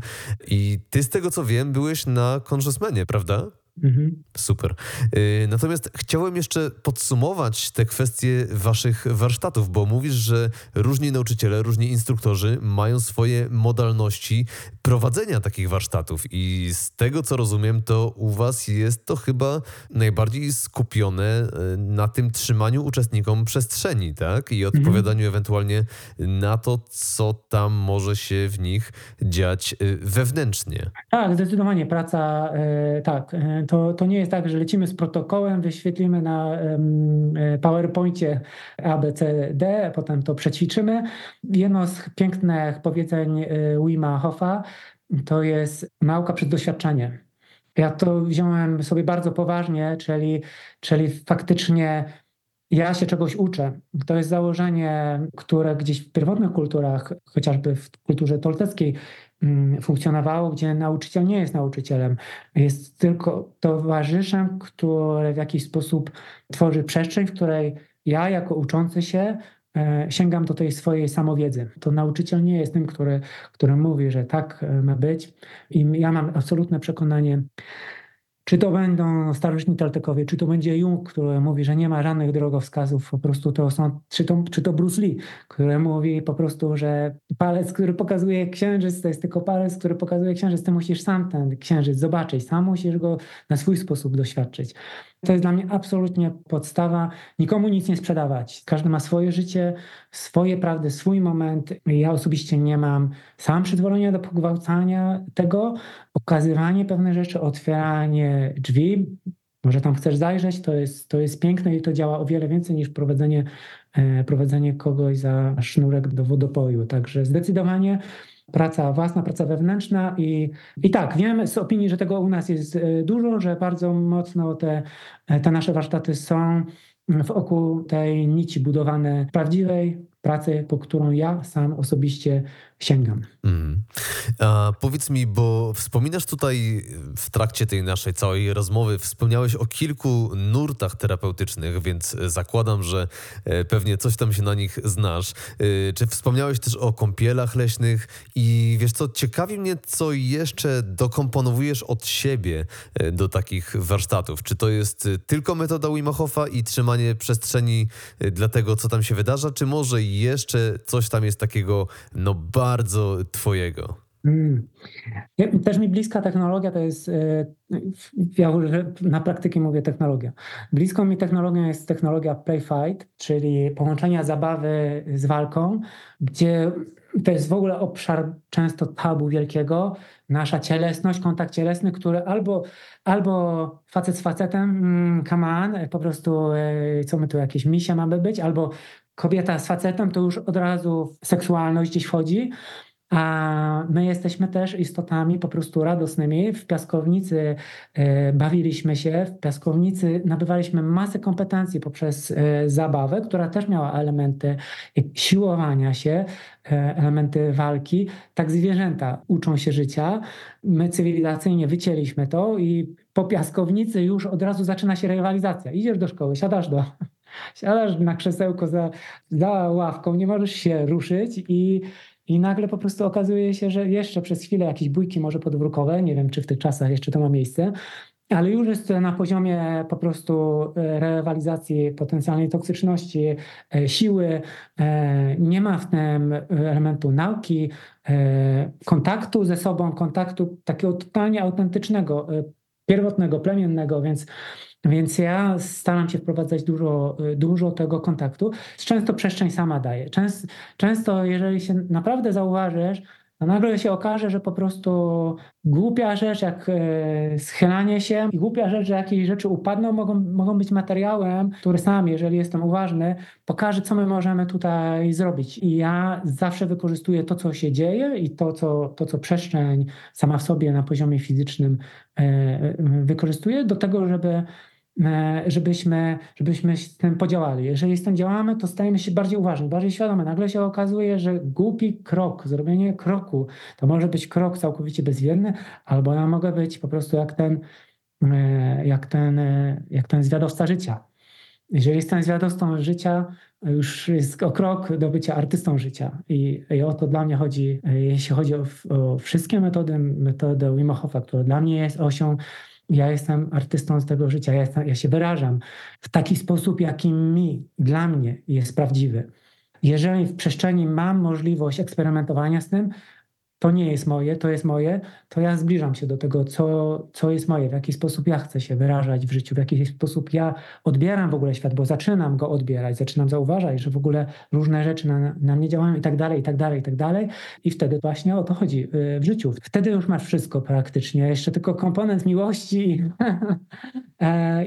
I ty, z tego co wiem, byłeś na Consciousmanie, prawda? Mhm. Super. Natomiast chciałem jeszcze podsumować te kwestie waszych warsztatów, bo mówisz, że różni nauczyciele, różni instruktorzy mają swoje modalności prowadzenia takich warsztatów i z tego, co rozumiem, to u was jest to chyba najbardziej skupione na tym trzymaniu uczestnikom przestrzeni, tak? I odpowiadaniu ewentualnie na to, co tam może się w nich dziać wewnętrznie. Tak, zdecydowanie. Praca, tak. To nie jest tak, że lecimy z protokołem, wyświetlimy na PowerPoincie A, B, C, D, potem to przećwiczymy. Jedno z pięknych powiedzeń Wima Hofa to jest nauka przez doświadczenie. Ja to wziąłem sobie bardzo poważnie, czyli faktycznie ja się czegoś uczę. To jest założenie, które gdzieś w pierwotnych kulturach, chociażby w kulturze tolteckiej, funkcjonowało, gdzie nauczyciel nie jest nauczycielem. Jest tylko towarzyszem, który w jakiś sposób tworzy przestrzeń, w której ja jako uczący się sięgam do tej swojej samowiedzy. To nauczyciel nie jest tym, który mówi, że tak ma być. I ja mam absolutne przekonanie, czy to będą starożytni Toltekowie, czy to będzie Jung, który mówi, że nie ma żadnych drogowskazów, po prostu to są, czy to Bruce Lee, który mówi po prostu, że palec, który pokazuje księżyc, to jest tylko palec, który pokazuje księżyc, ty musisz sam ten księżyc zobaczyć, sam musisz go na swój sposób doświadczyć. To jest dla mnie absolutnie podstawa, nikomu nic nie sprzedawać. Każdy ma swoje życie, swoje prawdy, swój moment. Ja osobiście nie mam sam przyzwolenia do pogwałcania tego, okazywanie pewne rzeczy, otwieranie drzwi. Może tam chcesz zajrzeć, to jest piękne i to działa o wiele więcej niż prowadzenie kogoś za sznurek do wodopoju. Także zdecydowanie praca własna, praca wewnętrzna i tak, wiem z opinii, że tego u nas jest dużo, że bardzo mocno te nasze warsztaty są wokół tej nici budowane prawdziwej pracy, po którą ja sam osobiście sięgam. Powiedz mi, bo wspominasz tutaj w trakcie tej naszej całej rozmowy, wspomniałeś o kilku nurtach terapeutycznych, więc zakładam, że pewnie coś tam się na nich znasz. Czy wspomniałeś też o kąpielach leśnych i wiesz co, ciekawi mnie, co jeszcze dokomponowujesz od siebie do takich warsztatów? Czy to jest tylko metoda Wima Hofa i trzymanie przestrzeni dla tego, co tam się wydarza, czy może jeszcze coś tam jest takiego bardzo twojego? Też mi bliska technologia to jest, ja na praktyki mówię technologia. Bliską mi technologią jest technologia play fight, czyli połączenia zabawy z walką, gdzie to jest w ogóle obszar często tabu wielkiego, nasza cielesność, kontakt cielesny, który albo facet z facetem, come on, po prostu co my tu jakieś misie mamy być, albo kobieta z facetem, to już od razu seksualność gdzieś wchodzi, a my jesteśmy też istotami po prostu radosnymi. W piaskownicy bawiliśmy się, w piaskownicy nabywaliśmy masę kompetencji poprzez zabawę, która też miała elementy siłowania się, elementy walki. Tak zwierzęta uczą się życia. My cywilizacyjnie wycięliśmy to i po piaskownicy już od razu zaczyna się rywalizacja. Idziesz do szkoły, siadasz na krzesełko za ławką, nie możesz się ruszyć i nagle po prostu okazuje się, że jeszcze przez chwilę jakieś bójki może podwórkowe, nie wiem, czy w tych czasach jeszcze to ma miejsce, ale już jest na poziomie po prostu rywalizacji, potencjalnej toksyczności, siły, nie ma w tym elementu nauki, kontaktu ze sobą, kontaktu takiego totalnie autentycznego, pierwotnego, plemiennego, więc ja staram się wprowadzać dużo tego kontaktu. Często przestrzeń sama daje. Często jeżeli się naprawdę zauważysz, to nagle się okaże, że po prostu głupia rzecz jak schylanie się i głupia rzecz, że jakieś rzeczy upadną, mogą być materiałem, który sam, jeżeli jestem uważny, pokaże, co my możemy tutaj zrobić. I ja zawsze wykorzystuję to, co się dzieje i to, co przestrzeń sama w sobie na poziomie fizycznym wykorzystuje do tego, żebyśmy z tym podziałali. Jeżeli z tym działamy, to stajemy się bardziej uważni, bardziej świadomi. Nagle się okazuje, że głupi krok, zrobienie kroku, to może być krok całkowicie bezwiedny, albo ja mogę być po prostu jak ten zwiadowca życia. Jeżeli jestem zwiadowcą życia, już jest o krok do bycia artystą życia. I o to dla mnie chodzi, jeśli chodzi o wszystkie metodę Wima Hofa, która dla mnie jest osią. Ja jestem artystą z tego życia, ja się wyrażam w taki sposób, jaki dla mnie jest prawdziwy. Jeżeli w przestrzeni mam możliwość eksperymentowania z tym, to nie jest moje, to jest moje, to ja zbliżam się do tego, co jest moje, w jaki sposób ja chcę się wyrażać w życiu, w jaki sposób ja odbieram w ogóle świat, bo zaczynam go odbierać, zaczynam zauważać, że w ogóle różne rzeczy na mnie działają i tak dalej. I wtedy właśnie o to chodzi w życiu. Wtedy już masz wszystko praktycznie, jeszcze tylko komponent miłości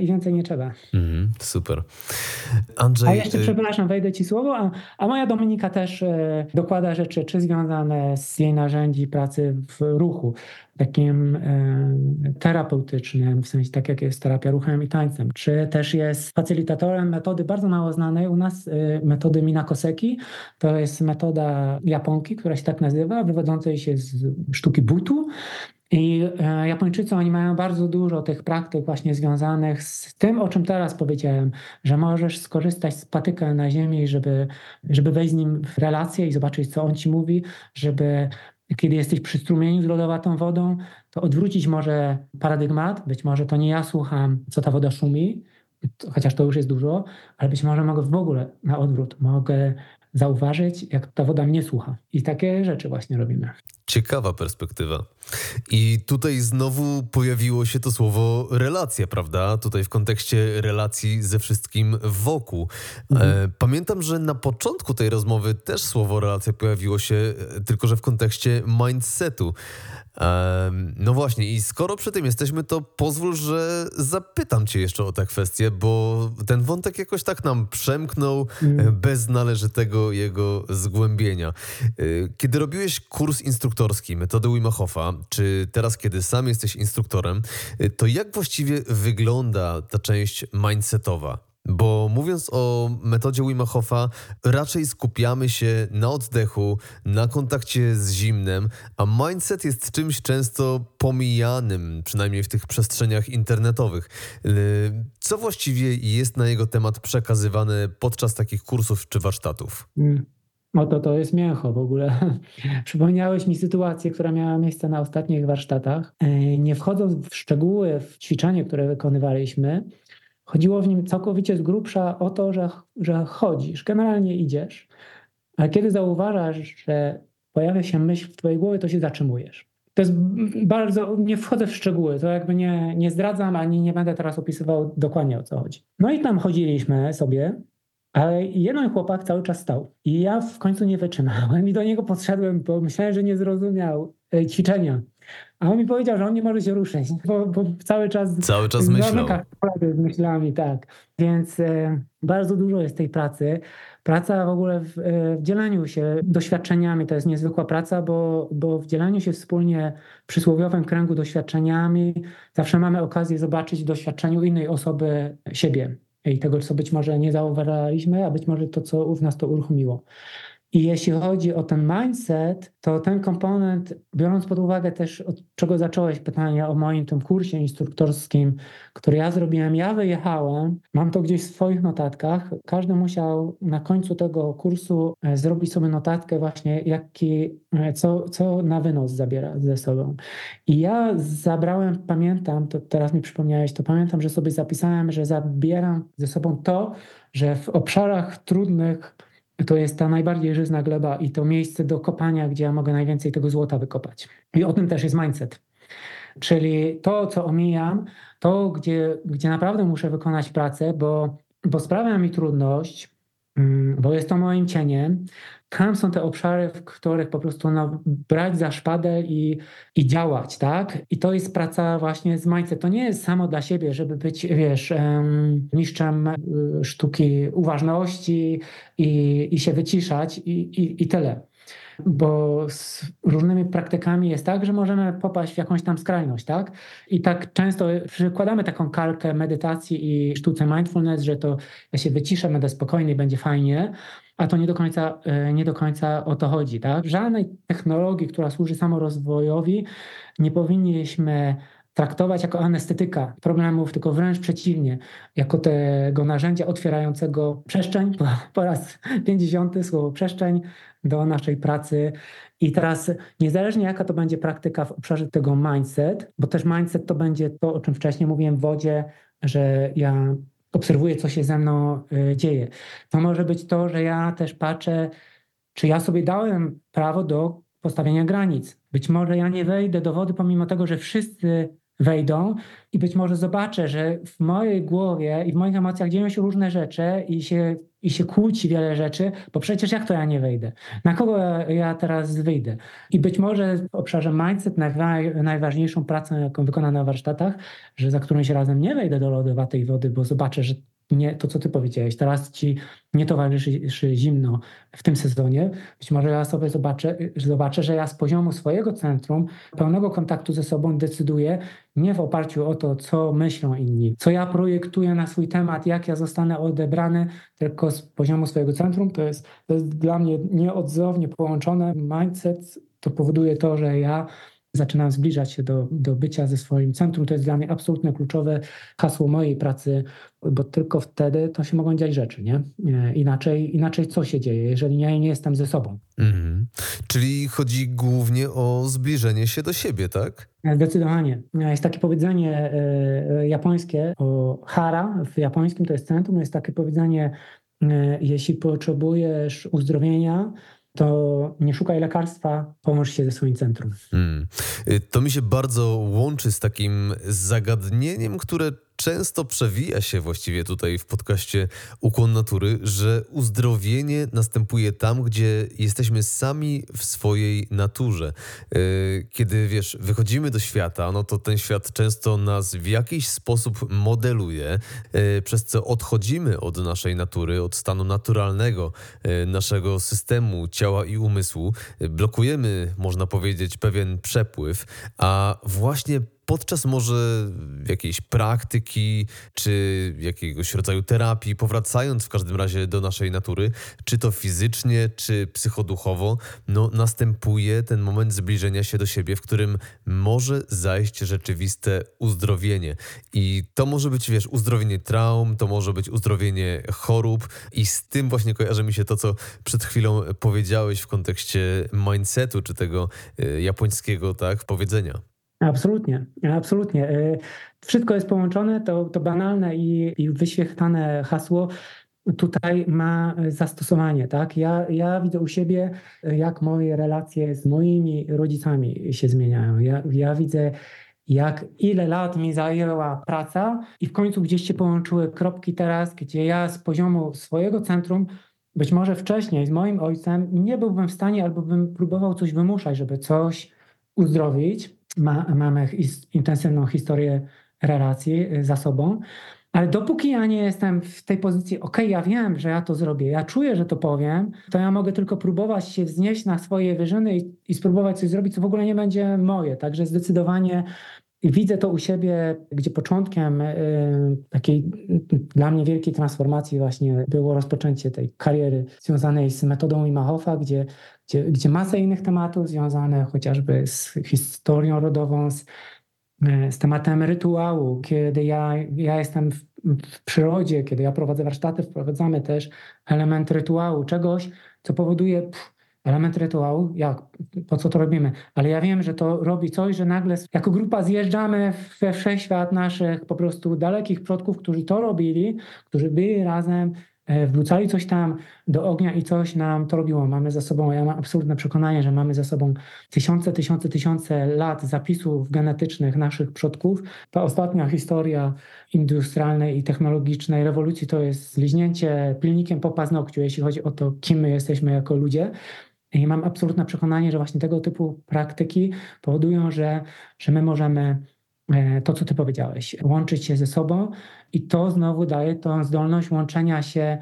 i więcej nie trzeba. Super. Andrzej... A jeszcze przepraszam, wejdę ci słowo, a moja Dominika też dokłada rzeczy, czy związane z jej narzędzi pracy w ruchu, takim terapeutycznym, w sensie tak jak jest terapia ruchem i tańcem, czy też jest facylitatorem metody bardzo mało znanej u nas, metody minakoseki. To jest metoda Japonki, która się tak nazywa, wywodzącej się z sztuki butu. I Japończycy, oni mają bardzo dużo tych praktyk właśnie związanych z tym, o czym teraz powiedziałem, że możesz skorzystać z patyka na ziemi, żeby wejść z nim w relację i zobaczyć, co on ci mówi, żeby kiedy jesteś przy strumieniu z lodowatą wodą, to odwrócić może paradygmat, być może to nie ja słucham, co ta woda szumi, chociaż to już jest dużo, ale być może mogę w ogóle na odwrót, mogę zauważyć, jak ta woda mnie słucha. I takie rzeczy właśnie robimy. Ciekawa perspektywa. I tutaj znowu pojawiło się to słowo relacja, prawda? Tutaj w kontekście relacji ze wszystkim wokół. Pamiętam, że na początku tej rozmowy też słowo relacja pojawiło się, tylko że w kontekście mindsetu. No właśnie, i skoro przy tym jesteśmy, to pozwól, że zapytam cię jeszcze o tę kwestię, bo ten wątek jakoś tak nam przemknął bez należytego jego zgłębienia. Kiedy robiłeś kurs instruktorski metody Wima Hofa, czy teraz, kiedy sam jesteś instruktorem, to jak właściwie wygląda ta część mindsetowa? Bo mówiąc o metodzie Wima Hofa, raczej skupiamy się na oddechu, na kontakcie z zimnem, a mindset jest czymś często pomijanym, przynajmniej w tych przestrzeniach internetowych. Co właściwie jest na jego temat przekazywane podczas takich kursów czy warsztatów? To jest mięcho w ogóle. Przypomniałeś mi sytuację, która miała miejsce na ostatnich warsztatach. Nie wchodząc w szczegóły, w ćwiczenie, które wykonywaliśmy, chodziło w nim całkowicie z grubsza o to, że chodzisz, generalnie idziesz, ale kiedy zauważasz, że pojawia się myśl w twojej głowie, to się zatrzymujesz. To jest bardzo, nie wchodzę w szczegóły, to jakby nie zdradzam, ani nie będę teraz opisywał dokładnie, o co chodzi. No i tam chodziliśmy sobie, ale jeden chłopak cały czas stał i ja w końcu nie wytrzymałem i do niego podszedłem, bo myślałem, że nie zrozumiał ćwiczenia. A on mi powiedział, że on nie może się ruszyć, bo cały czas myślał. Z myślami, tak. Więc bardzo dużo jest tej pracy. Praca w ogóle w dzieleniu się doświadczeniami to jest niezwykła praca, bo w dzieleniu się wspólnie w przysłowiowym kręgu doświadczeniami zawsze mamy okazję zobaczyć w doświadczeniu innej osoby siebie. I tego, co być może nie zauważaliśmy, a być może to, co w nas to uruchomiło. I jeśli chodzi o ten mindset, to ten komponent, biorąc pod uwagę też, od czego zacząłeś pytanie o moim tym kursie instruktorskim, który ja zrobiłem, ja wyjechałem, mam to gdzieś w swoich notatkach. Każdy musiał na końcu tego kursu zrobić sobie notatkę właśnie, co na wynos zabiera ze sobą. I ja zabrałem, pamiętam, to teraz mi przypomniałeś, to pamiętam, że sobie zapisałem, że zabieram ze sobą to, że w obszarach trudnych to jest ta najbardziej żyzna gleba i to miejsce do kopania, gdzie ja mogę najwięcej tego złota wykopać. I o tym też jest mindset. Czyli to, co omijam, to, gdzie naprawdę muszę wykonać pracę, bo sprawia mi trudność, bo jest to moim cieniem. Tam są te obszary, w których po prostu brać za szpadę i działać, tak? I to jest praca właśnie z mindset. To nie jest samo dla siebie, żeby być, wiesz, mistrzem sztuki uważności i się wyciszać i tyle. Bo z różnymi praktykami jest tak, że możemy popaść w jakąś tam skrajność, tak? I tak często przykładamy taką kalkę medytacji i sztuce mindfulness, że to ja się wyciszę, będę spokojny i będzie fajnie, a to nie do końca o to chodzi, tak? Żadnej technologii, która służy samorozwojowi, nie powinniśmy traktować jako anestetyka problemów, tylko wręcz przeciwnie, jako tego narzędzia otwierającego przestrzeń, po raz 50 słowo przestrzeń, do naszej pracy. I teraz niezależnie jaka to będzie praktyka w obszarze tego mindset, bo też mindset to będzie to, o czym wcześniej mówiłem w wodzie, że ja obserwuję, co się ze mną dzieje. To może być to, że ja też patrzę, czy ja sobie dałem prawo do postawienia granic. Być może ja nie wejdę do wody, pomimo tego, że wszyscy wejdą i być może zobaczę, że w mojej głowie i w moich emocjach dzieją się różne rzeczy i się kłóci wiele rzeczy, bo przecież jak to ja nie wejdę? Na kogo ja teraz wyjdę? I być może w obszarze mindset najważniejszą pracą, jaką wykonam na warsztatach, że za którymś razem nie wejdę do lodowatej wody, bo zobaczę, że nie, to co ty powiedziałeś, teraz ci nie towarzyszy zimno w tym sezonie. Być może ja sobie zobaczę, że ja z poziomu swojego centrum, pełnego kontaktu ze sobą decyduję nie w oparciu o to, co myślą inni, co ja projektuję na swój temat, jak ja zostanę odebrany, tylko z poziomu swojego centrum. To jest dla mnie nieodzownie połączone. Mindset to powoduje to, że ja zaczynam zbliżać się do bycia ze swoim centrum. To jest dla mnie absolutnie kluczowe hasło mojej pracy, bo tylko wtedy to się mogą dziać rzeczy, nie? Inaczej co się dzieje, jeżeli ja nie jestem ze sobą? Mhm. Czyli chodzi głównie o zbliżenie się do siebie, tak? Zdecydowanie. Jest takie powiedzenie japońskie o hara, w japońskim to jest centrum, jest takie powiedzenie, jeśli potrzebujesz uzdrowienia, to nie szukaj lekarstwa, pomóż się ze swoim centrum. To mi się bardzo łączy z takim zagadnieniem, które często przewija się właściwie tutaj w podcaście Ukłon Natury, że uzdrowienie następuje tam, gdzie jesteśmy sami w swojej naturze. Kiedy, wiesz, wychodzimy do świata, no to ten świat często nas w jakiś sposób modeluje, przez co odchodzimy od naszej natury, od stanu naturalnego naszego systemu, ciała i umysłu. Blokujemy, można powiedzieć, pewien przepływ, a właśnie podczas może jakiejś praktyki czy jakiegoś rodzaju terapii, powracając w każdym razie do naszej natury, czy to fizycznie, czy psychoduchowo, następuje ten moment zbliżenia się do siebie, w którym może zajść rzeczywiste uzdrowienie. I to może być, wiesz, uzdrowienie traum, to może być uzdrowienie chorób i z tym właśnie kojarzy mi się to, co przed chwilą powiedziałeś w kontekście mindsetu, czy tego japońskiego, tak, powiedzenia. Absolutnie. Wszystko jest połączone, to banalne i wyświechtane hasło tutaj ma zastosowanie, tak? Ja widzę u siebie, jak moje relacje z moimi rodzicami się zmieniają. Ja widzę, jak ile lat mi zajęła praca i w końcu gdzieś się połączyły kropki teraz, gdzie ja z poziomu swojego centrum, być może wcześniej z moim ojcem, nie byłbym w stanie albo bym próbował coś wymuszać, żeby coś uzdrowić. Mamy intensywną historię relacji za sobą, ale dopóki ja nie jestem w tej pozycji, ja wiem, że ja to zrobię, ja czuję, że to powiem, to ja mogę tylko próbować się wznieść na swoje wyżyny i spróbować coś zrobić, co w ogóle nie będzie moje. Także zdecydowanie widzę to u siebie, gdzie początkiem takiej dla mnie wielkiej transformacji właśnie było rozpoczęcie tej kariery związanej z metodą Wima Hofa, gdzie masa innych tematów związanych chociażby z historią rodową, z tematem rytuału, kiedy ja jestem w przyrodzie, kiedy ja prowadzę warsztaty, wprowadzamy też element rytuału, czegoś, co powoduje... Element rytuału, jak? Po co to robimy? Ale ja wiem, że to robi coś, że nagle jako grupa zjeżdżamy we wszechświat naszych po prostu dalekich przodków, którzy to robili, którzy byli razem, wrzucali coś tam do ognia i coś nam to robiło. Ja mam absolutne przekonanie, że mamy za sobą tysiące lat zapisów genetycznych naszych przodków. Ta ostatnia historia industrialnej i technologicznej rewolucji to jest zliźnięcie pilnikiem po paznokciu, jeśli chodzi o to, kim my jesteśmy jako ludzie. I mam absolutne przekonanie, że właśnie tego typu praktyki powodują, że my możemy to, co ty powiedziałeś, łączyć się ze sobą i to znowu daje tą zdolność łączenia się,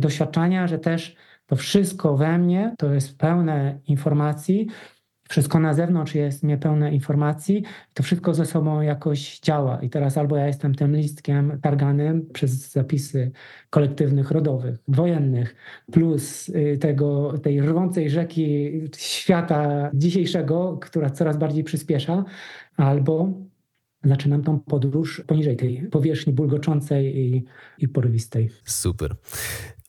doświadczania, że też to wszystko we mnie to jest pełne informacji, wszystko na zewnątrz jest niepełne informacji, to wszystko ze sobą jakoś działa i teraz albo ja jestem tym listkiem targanym przez zapisy kolektywnych, rodowych, wojennych, plus tej rwącej rzeki świata dzisiejszego, która coraz bardziej przyspiesza, albo zaczynam tą podróż poniżej tej powierzchni bulgoczącej i porywistej. Super.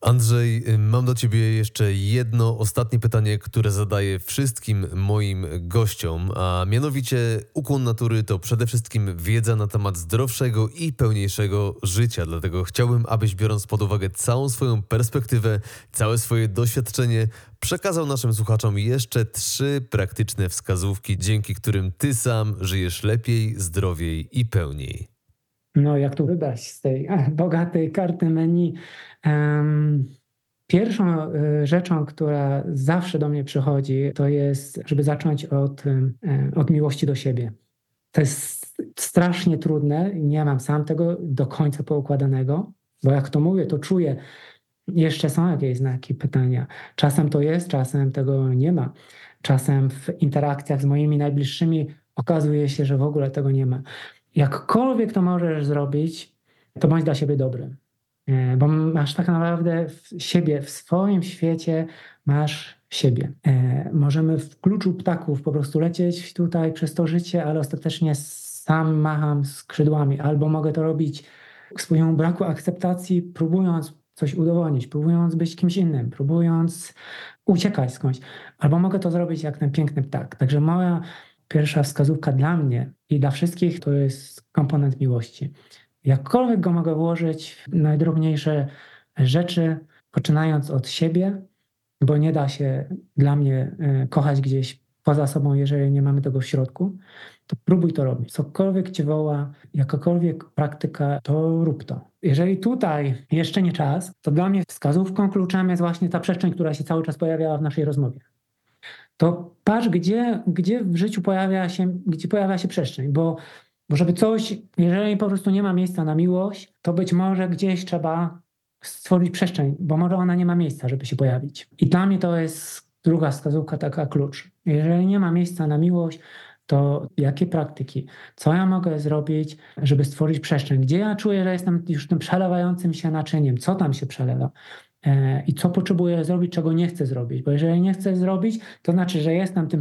Andrzej, mam do Ciebie jeszcze jedno ostatnie pytanie, które zadaję wszystkim moim gościom, a mianowicie Ukłon Natury to przede wszystkim wiedza na temat zdrowszego i pełniejszego życia. Dlatego chciałbym, abyś biorąc pod uwagę całą swoją perspektywę, całe swoje doświadczenie, przekazał naszym słuchaczom jeszcze 3 praktyczne wskazówki, dzięki którym Ty sam żyjesz lepiej, zdrowiej i pełniej. No jak tu wybrać z tej bogatej karty menu? Pierwszą rzeczą, która zawsze do mnie przychodzi, to jest, żeby zacząć od miłości do siebie. To jest strasznie trudne, nie mam sam tego do końca poukładanego, bo jak to mówię, to czuję, jeszcze są jakieś znaki pytania. Czasem to jest, czasem tego nie ma. Czasem w interakcjach z moimi najbliższymi okazuje się, że w ogóle tego nie ma. Jakkolwiek to możesz zrobić, to bądź dla siebie dobry. Bo masz tak naprawdę siebie, w swoim świecie masz siebie. Możemy w kluczu ptaków po prostu lecieć tutaj przez to życie, ale ostatecznie sam macham skrzydłami. Albo mogę to robić w swoim braku akceptacji, próbując coś udowodnić, próbując być kimś innym, próbując uciekać skądś. Albo mogę to zrobić jak ten piękny ptak. Także moja pierwsza wskazówka dla mnie i dla wszystkich to jest komponent miłości. Jakkolwiek go mogę włożyć w najdrobniejsze rzeczy, poczynając od siebie, bo nie da się dla mnie kochać gdzieś poza sobą, jeżeli nie mamy tego w środku, to próbuj to robić. Cokolwiek cię woła, jakakolwiek praktyka, to rób to. Jeżeli tutaj jeszcze nie czas, to dla mnie wskazówką, kluczem jest właśnie ta przestrzeń, która się cały czas pojawiała w naszej rozmowie. To patrz, gdzie w życiu pojawia się przestrzeń, bo żeby coś, jeżeli po prostu nie ma miejsca na miłość, to być może gdzieś trzeba stworzyć przestrzeń, bo może ona nie ma miejsca, żeby się pojawić. I dla mnie to jest druga wskazówka, taka klucz. Jeżeli nie ma miejsca na miłość, to jakie praktyki, co ja mogę zrobić, żeby stworzyć przestrzeń, gdzie ja czuję, że jestem już tym przelewającym się naczyniem, co tam się przelewa i co potrzebuję zrobić, czego nie chcę zrobić, bo jeżeli nie chcę zrobić, to znaczy, że jestem tym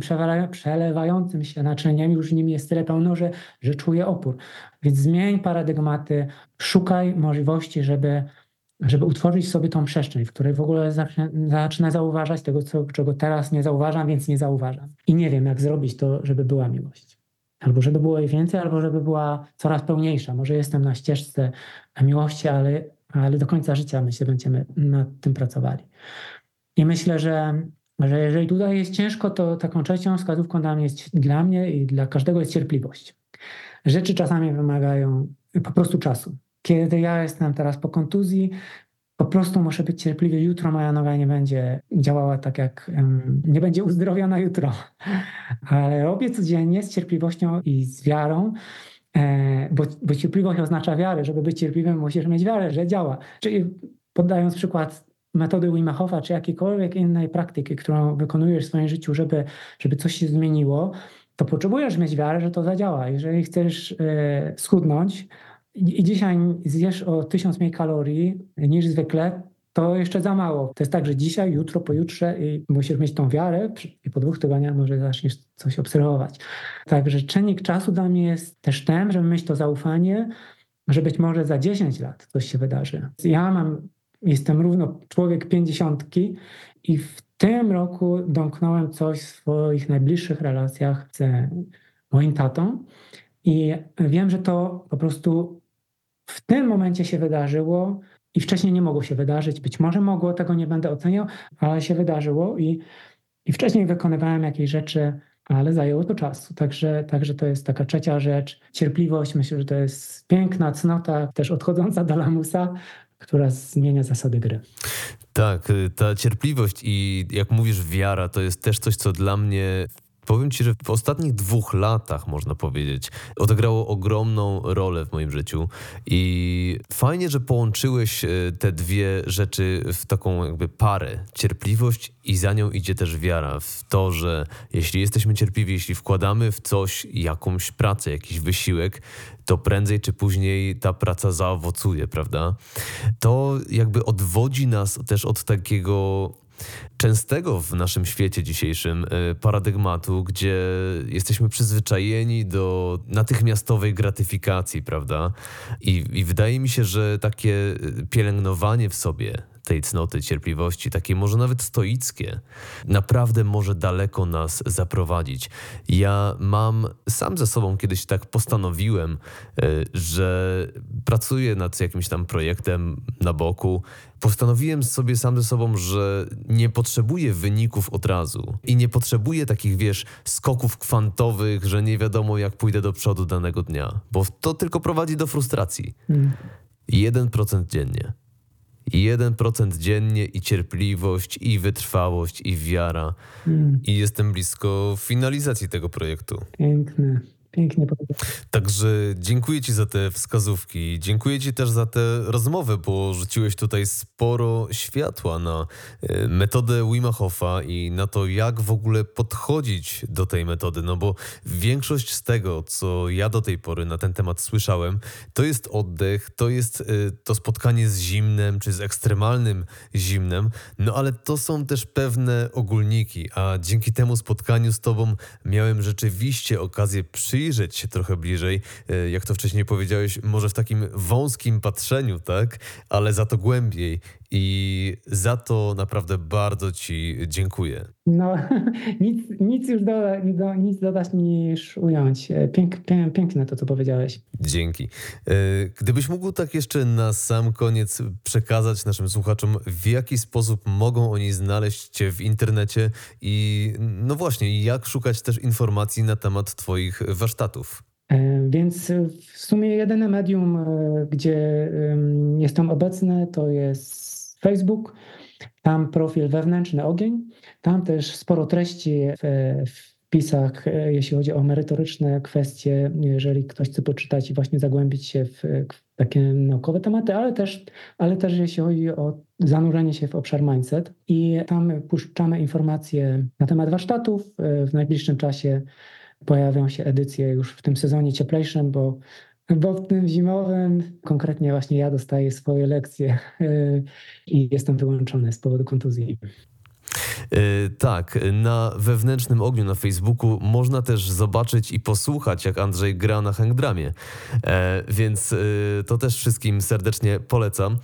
przelewającym się naczyniem, już nim jest tyle pełno, że czuję opór. Więc zmień paradygmaty, szukaj możliwości, żeby utworzyć sobie tą przestrzeń, w której w ogóle zacznę zauważać tego, czego teraz nie zauważam, więc nie zauważam. I nie wiem, jak zrobić to, żeby była miłość. Albo żeby było jej więcej, albo żeby była coraz pełniejsza. Może jestem na ścieżce miłości, ale do końca życia myślę, będziemy nad tym pracowali. I myślę, że jeżeli tutaj jest ciężko, to taką trzecią wskazówką dla mnie i dla każdego jest cierpliwość. Rzeczy czasami wymagają po prostu czasu. Kiedy ja jestem teraz po kontuzji, po prostu muszę być cierpliwy. Jutro moja noga nie będzie działała tak jak... nie będzie uzdrowiona jutro. Ale robię codziennie z cierpliwością i z wiarą, bo cierpliwość oznacza wiarę. Żeby być cierpliwym, musisz mieć wiarę, że działa. Czyli poddając przykład metody Wima Hofa, czy jakiejkolwiek innej praktyki, którą wykonujesz w swoim życiu, żeby coś się zmieniło, to potrzebujesz mieć wiarę, że to zadziała. Jeżeli chcesz schudnąć, i dzisiaj zjesz o 1000 mniej kalorii niż zwykle, to jeszcze za mało. To jest tak, że dzisiaj, jutro, pojutrze i musisz mieć tą wiarę i po 2 tygodniach może zaczniesz coś obserwować. Także czynnik czasu dla mnie jest też ten, żeby mieć to zaufanie, że być może za 10 lat coś się wydarzy. Jestem równo człowiek 50 i w tym roku domknąłem coś w swoich najbliższych relacjach z moim tatą i wiem, że to po prostu w tym momencie się wydarzyło i wcześniej nie mogło się wydarzyć. Być może mogło, tego nie będę oceniał, ale się wydarzyło i wcześniej wykonywałem jakieś rzeczy, ale zajęło to czasu. Także to jest taka trzecia rzecz. Cierpliwość, myślę, że to jest piękna cnota, też odchodząca do lamusa, która zmienia zasady gry. Tak, ta cierpliwość i jak mówisz wiara, to jest też coś, co dla mnie... Powiem Ci, że w ostatnich 2 latach, można powiedzieć, odegrało ogromną rolę w moim życiu i fajnie, że połączyłeś te dwie rzeczy w taką jakby parę. Cierpliwość i za nią idzie też wiara w to, że jeśli jesteśmy cierpliwi, jeśli wkładamy w coś jakąś pracę, jakiś wysiłek, to prędzej czy później ta praca zaowocuje, prawda? To jakby odwodzi nas też od takiego... częstego w naszym świecie dzisiejszym paradygmatu, gdzie jesteśmy przyzwyczajeni do natychmiastowej gratyfikacji, prawda? I wydaje mi się, że takie pielęgnowanie w sobie tej cnoty cierpliwości, takie może nawet stoickie, naprawdę może daleko nas zaprowadzić. Ja mam sam ze sobą kiedyś tak postanowiłem, że pracuję nad jakimś tam projektem na boku. Postanowiłem sobie sam ze sobą, że nie potrzebuję wyników od razu i nie potrzebuję takich, wiesz, skoków kwantowych, że nie wiadomo jak pójdę do przodu danego dnia, bo to tylko prowadzi do frustracji. 1% dziennie. 1% dziennie i cierpliwość, i wytrwałość, i wiara. I jestem blisko finalizacji tego projektu. Piękne. Pięknie. Także dziękuję Ci za te wskazówki. Dziękuję Ci też za te rozmowy, bo rzuciłeś tutaj sporo światła na metodę Wima Hofa i na to, jak w ogóle podchodzić do tej metody. No bo większość z tego, co ja do tej pory na ten temat słyszałem, to jest oddech, to jest to spotkanie z zimnem, czy z ekstremalnym zimnem, no ale to są też pewne ogólniki, a dzięki temu spotkaniu z Tobą miałem rzeczywiście okazję przyjrzeć się trochę bliżej, jak to wcześniej powiedziałeś, może w takim wąskim patrzeniu, tak? Ale za to głębiej i za to naprawdę bardzo Ci dziękuję. No, nic dodać niż ująć. Piękne to, co powiedziałeś. Dzięki. Gdybyś mógł tak jeszcze na sam koniec przekazać naszym słuchaczom, w jaki sposób mogą oni znaleźć Cię w internecie i no właśnie, jak szukać też informacji na temat Twoich warsztatów. Więc w sumie jedyne medium, gdzie jestem obecny, to jest Facebook, tam profil Wewnętrzny Ogień, tam też sporo treści w wpisach, jeśli chodzi o merytoryczne kwestie, jeżeli ktoś chce poczytać i właśnie zagłębić się w takie naukowe tematy, ale też jeśli chodzi o zanurzenie się w obszar mindset i tam puszczamy informacje na temat warsztatów, w najbliższym czasie pojawią się edycje już w tym sezonie cieplejszym, bo w tym zimowym konkretnie właśnie ja dostaję swoje lekcje i jestem wyłączony z powodu kontuzji. Tak, na Wewnętrznym Ogniu na Facebooku można też zobaczyć i posłuchać, jak Andrzej gra na hangdramie, więc to też wszystkim serdecznie polecam.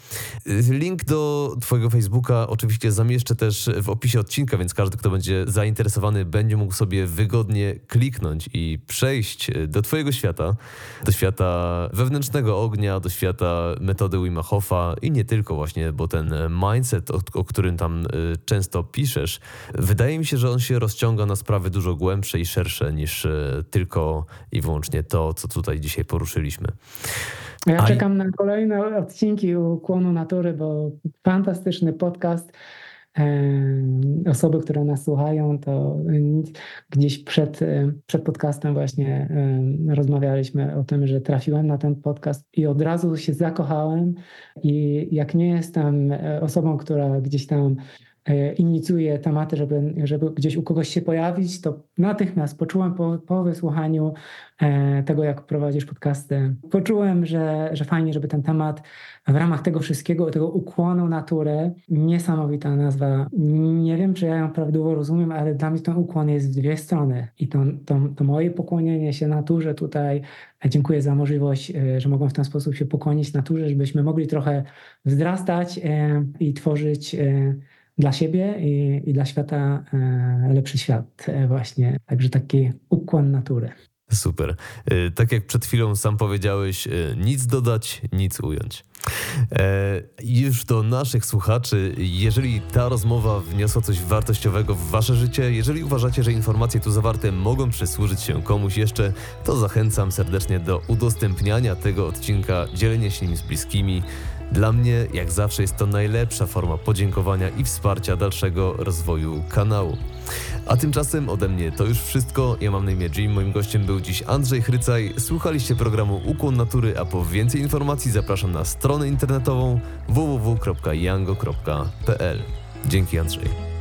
Link do Twojego Facebooka oczywiście zamieszczę też w opisie odcinka, więc każdy, kto będzie zainteresowany, będzie mógł sobie wygodnie kliknąć i przejść do Twojego świata, do świata Wewnętrznego Ognia, do świata metody Wima Hofa i nie tylko właśnie, bo ten mindset, o którym tam często piszesz, wydaje mi się, że on się rozciąga na sprawy dużo głębsze i szersze niż tylko i wyłącznie to, co tutaj dzisiaj poruszyliśmy. Ja czekam na kolejne odcinki Ukłonu Natury, bo fantastyczny podcast. Osoby, które nas słuchają, to gdzieś przed podcastem właśnie rozmawialiśmy o tym, że trafiłem na ten podcast i od razu się zakochałem i jak nie jestem osobą, która gdzieś tam inicjuje tematy, żeby gdzieś u kogoś się pojawić, to natychmiast poczułem po wysłuchaniu tego, jak prowadzisz podcasty, poczułem, że fajnie, żeby ten temat w ramach tego wszystkiego, tego Ukłonu Natury, niesamowita nazwa, nie wiem, czy ja ją prawidłowo rozumiem, ale dla mnie ten ukłon jest w dwie strony i to moje pokłonienie się naturze tutaj, dziękuję za możliwość, że mogłem w ten sposób się pokłonić naturze, żebyśmy mogli trochę wzrastać i tworzyć dla siebie i dla świata lepszy świat właśnie. Także taki ukłon natury. Super. Tak jak przed chwilą sam powiedziałeś, nic dodać, nic ująć. Już do naszych słuchaczy, jeżeli ta rozmowa wniosła coś wartościowego w wasze życie, jeżeli uważacie, że informacje tu zawarte mogą przysłużyć się komuś jeszcze, to zachęcam serdecznie do udostępniania tego odcinka, dzielenia się nim z bliskimi. Dla mnie, jak zawsze, jest to najlepsza forma podziękowania i wsparcia dalszego rozwoju kanału. A tymczasem ode mnie to już wszystko. Ja mam na imię Jim, moim gościem był dziś Andrzej Hrycaj. Słuchaliście programu Ukłon Natury, a po więcej informacji zapraszam na stronę internetową www.yango.pl. Dzięki, Andrzej.